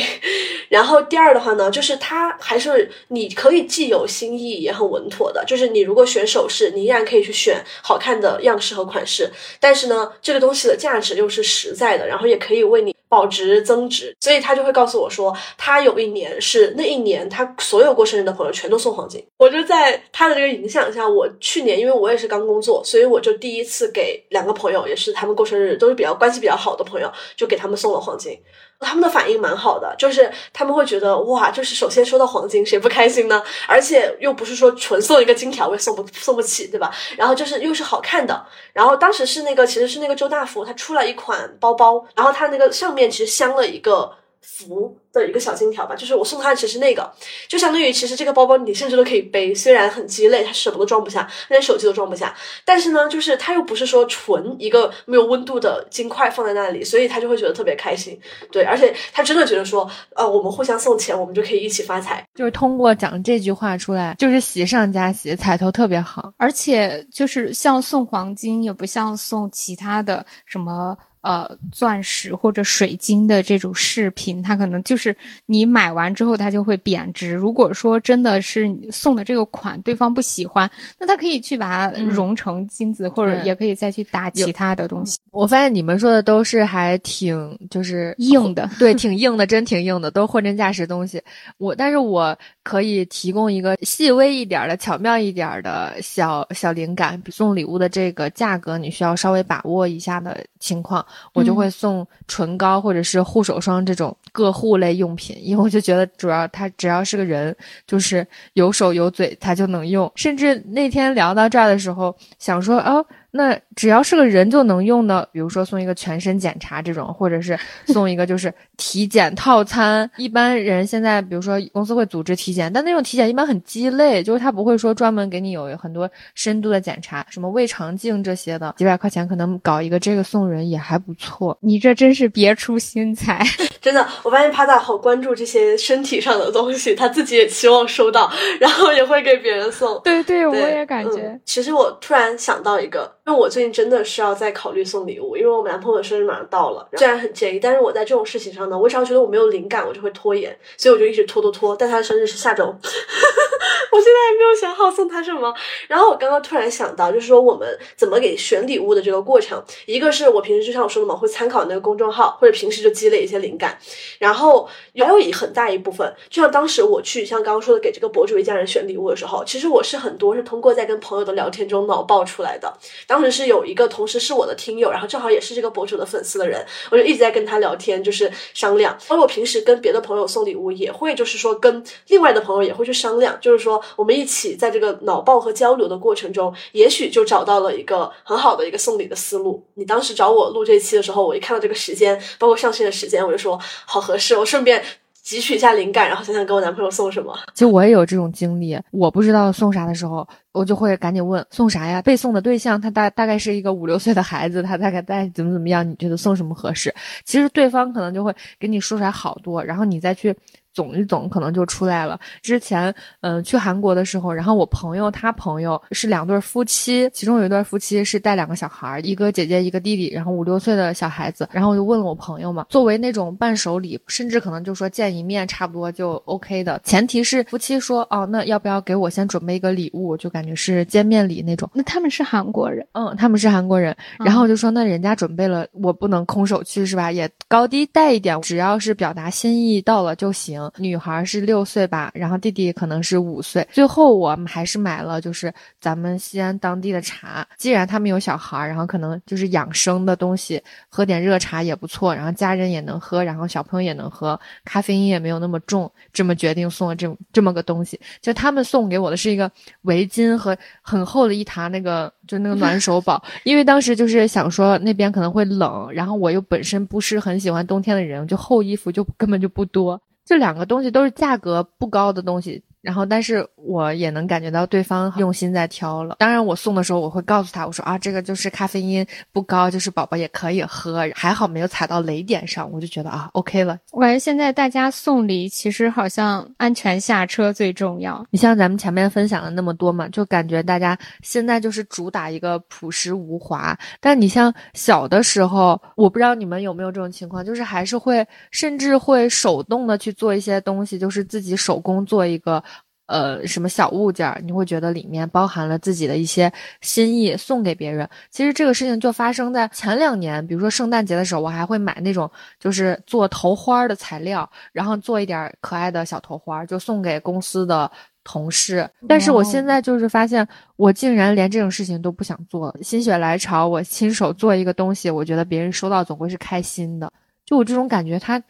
然后第二的话呢就是它还是你可以既有新意也很稳妥的，就是你如果选首饰你依然可以去选好看的样式和款式，但是呢这个东西的价值又是实在的，然后也可以为你保值增值。所以他就会告诉我说他有一年是那一年他所有过生日的朋友全都送黄金。我就在他的这个影响下，我去年因为我也是刚工作，所以我就第一次给两个朋友，也是他们过生日都是比较关系比较好的朋友，就给他们送了黄金。他们的反应蛮好的，就是他们会觉得哇，就是首先收到黄金谁不开心呢，而且又不是说纯送一个金条我也送不送不起，对吧，然后就是又是好看的。然后当时是那个其实是那个周大福他出了一款包包，然后他那个上面其实镶了一个福的一个小金条吧，就是我送他其实那个就相当于其实这个包包你甚至都可以背，虽然很鸡肋它什么都装不下，连手机都装不下，但是呢就是它又不是说纯一个没有温度的金块放在那里，所以他就会觉得特别开心。对，而且他真的觉得说呃，我们互相送钱我们就可以一起发财，就是通过讲这句话出来就是喜上加喜，彩头特别好。而且就是像送黄金也不像送其他的什么呃，钻石或者水晶的这种饰品，它可能就是你买完之后它就会贬值。如果说真的是你送的这个款对方不喜欢，那它可以去把它熔成金子、嗯、或者也可以再去打其他的东西。我发现你们说的都是还挺就是硬的，对，挺硬的，真挺硬的，都是货真价实的东西。我但是我可以提供一个细微一点的巧妙一点的小小灵感，送礼物的这个价格你需要稍微把握一下的情况，我就会送唇膏或者是护手霜这种各护类用品、嗯、因为我就觉得主要他只要是个人就是有手有嘴他就能用。甚至那天聊到这儿的时候想说哦，那只要是个人就能用的，比如说送一个全身检查这种，或者是送一个就是体检套餐一般人现在比如说公司会组织体检，但那种体检一般很鸡肋，就是他不会说专门给你有很多深度的检查，什么胃肠镜这些的，几百块钱可能搞一个，这个送人也还不错。你这真是别出心裁真的，我发现趴打好关注这些身体上的东西，他自己也期望收到，然后也会给别人送。对 对, 对，我也感觉、嗯、其实我突然想到一个，因为我最近真的是要在考虑送礼物，因为我男朋友的生日马上到了，虽然很介意，但是我在这种事情上呢，我只要觉得我没有灵感我就会拖延，所以我就一直拖拖拖，但他的生日是下周我现在还没有想好送他什么。然后我刚刚突然想到，就是说我们怎么给选礼物的这个过程，一个是我平时就像我说的嘛，会参考那个公众号，或者平时就积累一些灵感，然后还有一很大一部分，就像当时我去像刚刚说的给这个博主一家人选礼物的时候，其实我是很多是通过在跟朋友的聊天中脑爆出来的。当时是有一个同时是我的听友，然后正好也是这个博主的粉丝的人，我就一直在跟他聊天，就是商量。而我平时跟别的朋友送礼物也会就是说跟另外的朋友也会去商量，就是说我们一起在这个脑爆和交流的过程中，也许就找到了一个很好的一个送礼的思路。你当时找我录这期的时候，我一看到这个时间包括上线的时间，我就说好合适，我顺便汲取一下灵感，然后想想给我男朋友送什么。其实我也有这种经历，我不知道送啥的时候，我就会赶紧问送啥呀，被送的对象他大大概是一个五六岁的孩子，他大概大概怎么怎么样，你觉得送什么合适。其实对方可能就会给你说出来好多，然后你再去总一总可能就出来了。之前嗯、呃、去韩国的时候，然后我朋友他朋友是两对夫妻，其中有一对夫妻是带两个小孩，一个姐姐一个弟弟，然后五六岁的小孩子。然后我就问了我朋友嘛，作为那种伴手礼，甚至可能就说见一面差不多就 OK 的，前提是夫妻说哦那要不要给我先准备一个礼物，就感觉是见面礼那种。那他们是韩国人？嗯，他们是韩国人、嗯、然后我就说那人家准备了我不能空手去是吧，也高低带一点，只要是表达心意到了就行。女孩是六岁吧，然后弟弟可能是五岁。最后我们还是买了就是咱们西安当地的茶，既然他们有小孩，然后可能就是养生的东西，喝点热茶也不错，然后家人也能喝，然后小朋友也能喝，咖啡因也没有那么重，这么决定送了这这么个东西。就他们送给我的是一个围巾和很厚的一沓那个就那个暖手宝因为当时就是想说那边可能会冷，然后我又本身不是很喜欢冬天的人，就厚衣服就根本就不多。这两个东西都是价格不高的东西，然后但是我也能感觉到对方用心在挑了。当然我送的时候我会告诉他，我说啊这个就是咖啡因不高，就是宝宝也可以喝，还好没有踩到雷点上，我就觉得啊 OK 了。我感觉现在大家送礼其实好像安全下车最重要。你像咱们前面分享了那么多嘛，就感觉大家现在就是主打一个朴实无华，但你像小的时候，我不知道你们有没有这种情况，就是还是会甚至会手动的去做一些东西，就是自己手工做一个呃，什么小物件，你会觉得里面包含了自己的一些心意送给别人。其实这个事情就发生在前两年，比如说圣诞节的时候，我还会买那种就是做头花的材料，然后做一点可爱的小头花，就送给公司的同事。但是我现在就是发现我竟然连这种事情都不想做，心血来潮我亲手做一个东西，我觉得别人收到总会是开心的，就我这种感觉它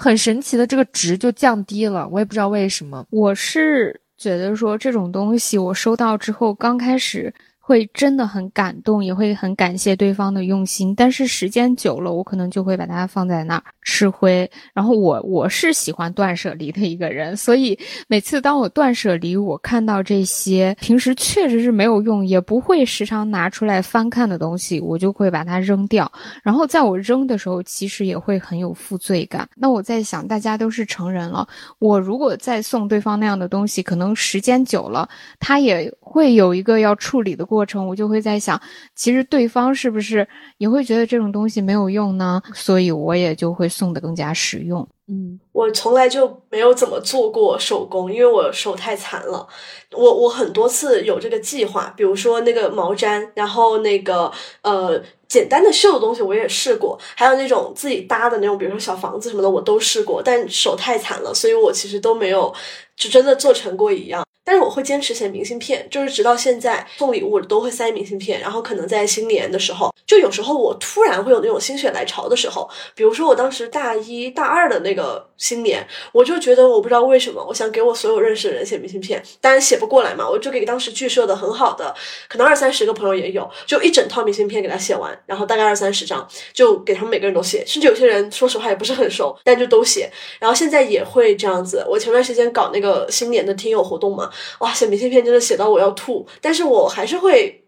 很神奇的这个值就降低了，我也不知道为什么。我是觉得说这种东西我收到之后，刚开始会真的很感动，也会很感谢对方的用心，但是时间久了我可能就会把它放在那儿吃灰。然后我我是喜欢断舍离的一个人，所以每次当我断舍离，我看到这些平时确实是没有用也不会时常拿出来翻看的东西，我就会把它扔掉。然后在我扔的时候其实也会很有负罪感。那我在想大家都是成人了，我如果再送对方那样的东西，可能时间久了他也会有一个要处理的过程过程，我就会在想其实对方是不是也会觉得这种东西没有用呢，所以我也就会送得更加实用。嗯，我从来就没有怎么做过手工，因为我手太残了。我我很多次有这个计划，比如说那个毛毡，然后那个呃简单的绣的东西我也试过，还有那种自己搭的那种比如说小房子什么的我都试过，但手太残了，所以我其实都没有就真的做成过一样。但是我会坚持写明信片，就是直到现在送礼物都会塞明信片，然后可能在新年的时候，就有时候我突然会有那种心血来潮的时候，比如说我当时大一大二的那个新年，我就觉得我不知道为什么我想给我所有认识的人写明信片，当然写不过来嘛，我就给当时剧社的很好的可能二三十个朋友也有，就一整套明信片给他写完，然后大概二三十张就给他们每个人都写，甚至有些人说实话也不是很熟，但就都写。然后现在也会这样子，我前段时间搞那个新年的听友活动嘛，哇，写明信片真的写到我要吐，但是我还是会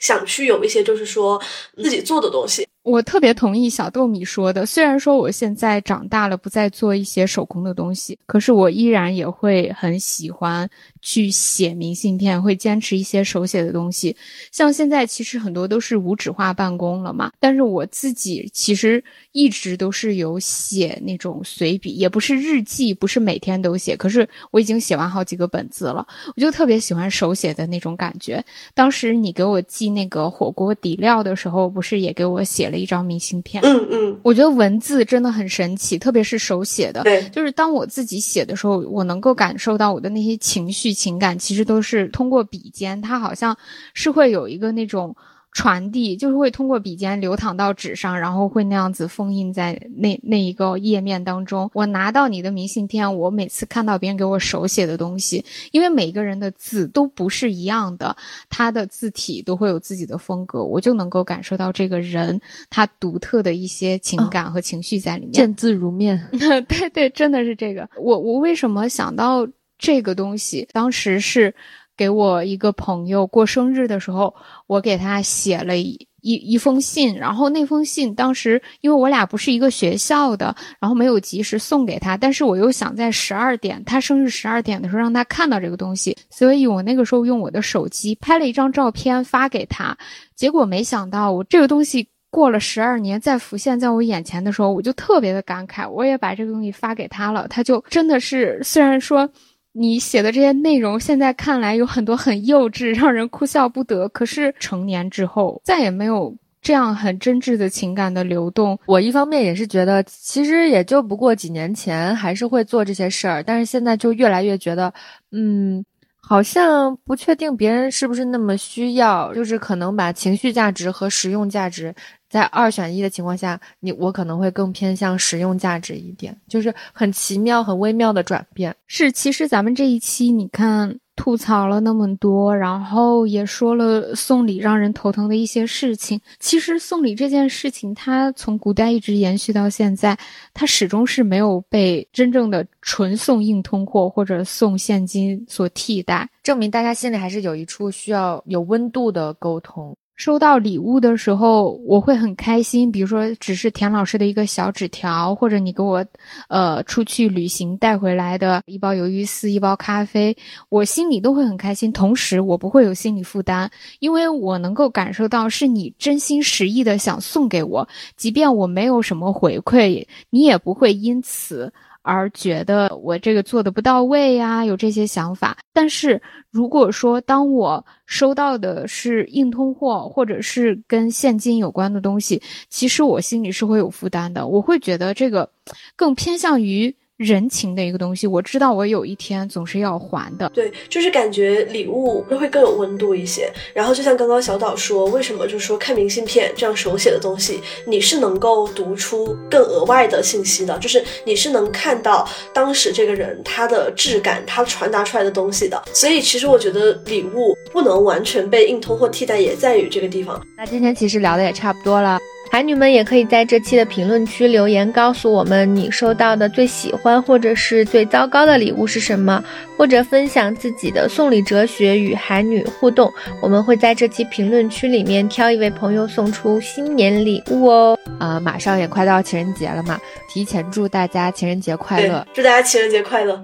想去有一些就是说自己做的东西。我特别同意小豆米说的，虽然说我现在长大了，不再做一些手工的东西，可是我依然也会很喜欢去写明信片，会坚持一些手写的东西。像现在其实很多都是无纸化办公了嘛，但是我自己其实一直都是有写那种随笔，也不是日记，不是每天都写，可是我已经写完好几个本子了。我就特别喜欢手写的那种感觉。当时你给我寄那个火锅底料的时候，不是也给我写了一张明信片。嗯嗯，我觉得文字真的很神奇，特别是手写的。对，就是当我自己写的时候，我能够感受到我的那些情绪情感其实都是通过笔尖，它好像是会有一个那种传递，就是会通过笔尖流淌到纸上，然后会那样子封印在那那一个页面当中。我拿到你的明信片，我每次看到别人给我手写的东西，因为每个人的字都不是一样的，他的字体都会有自己的风格，我就能够感受到这个人他独特的一些情感和情绪在里面。哦，见字如面。对对，真的是这个。我我为什么想到这个东西，当时是给我一个朋友过生日的时候，我给他写了一一一封信，然后那封信当时因为我俩不是一个学校的，然后没有及时送给他，但是我又想在十二点，他生日十二点的时候让他看到这个东西，所以我那个时候用我的手机拍了一张照片发给他，结果没想到我这个东西过了十二年再浮现在我眼前的时候，我就特别的感慨，我也把这个东西发给他了，他就真的是，虽然说你写的这些内容现在看来有很多很幼稚，让人哭笑不得，可是成年之后再也没有这样很真挚的情感的流动。我一方面也是觉得其实也就不过几年前还是会做这些事儿，但是现在就越来越觉得嗯，好像不确定别人是不是那么需要，就是可能把情绪价值和实用价值在二选一的情况下，你我可能会更偏向实用价值一点，就是很奇妙很微妙的转变。是，其实咱们这一期你看吐槽了那么多，然后也说了送礼让人头疼的一些事情，其实送礼这件事情它从古代一直延续到现在，它始终是没有被真正的纯送硬通货或者送现金所替代，证明大家心里还是有一处需要有温度的沟通。收到礼物的时候我会很开心，比如说只是田老师的一个小纸条，或者你给我呃出去旅行带回来的一包鱿鱼丝一包咖啡，我心里都会很开心，同时我不会有心理负担，因为我能够感受到是你真心实意的想送给我，即便我没有什么回馈，你也不会因此而觉得我这个做的不到位啊，有这些想法。但是如果说当我收到的是硬通货或者是跟现金有关的东西，其实我心里是会有负担的，我会觉得这个更偏向于人情的一个东西，我知道我有一天总是要还的。对，就是感觉礼物会更有温度一些。然后就像刚刚小岛说，为什么就是说看明信片这样手写的东西，你是能够读出更额外的信息的，就是你是能看到当时这个人他的质感，他传达出来的东西的。所以其实我觉得礼物不能完全被硬通货替代，也在于这个地方。那今天其实聊的也差不多了，海女们也可以在这期的评论区留言告诉我们你收到的最喜欢或者是最糟糕的礼物是什么，或者分享自己的送礼哲学与海女互动，我们会在这期评论区里面挑一位朋友送出新年礼物哦。呃，马上也快到情人节了嘛，提前祝大家情人节快乐。祝大家情人节快乐。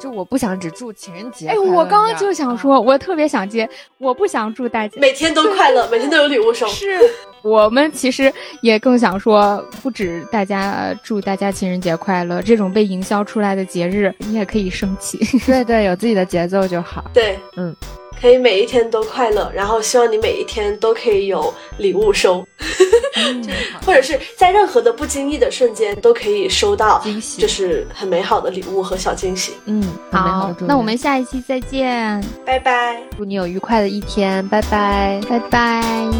就我不想只祝情人节快乐。哎，我刚刚就想说，啊、我特别想接，我不想祝大家每天都快乐，每天都有礼物收。是，我们其实也更想说，不止大家祝大家情人节快乐，这种被营销出来的节日，你也可以生气。对对，有自己的节奏就好。对，嗯，可以每一天都快乐，然后希望你每一天都可以有礼物收。嗯、或者是在任何的不经意的瞬间都可以收到惊喜，就是很美好的礼物和小惊喜。嗯，很美好的祝愿。好，那我们下一期再见，拜拜。祝你有愉快的一天，拜拜，拜拜。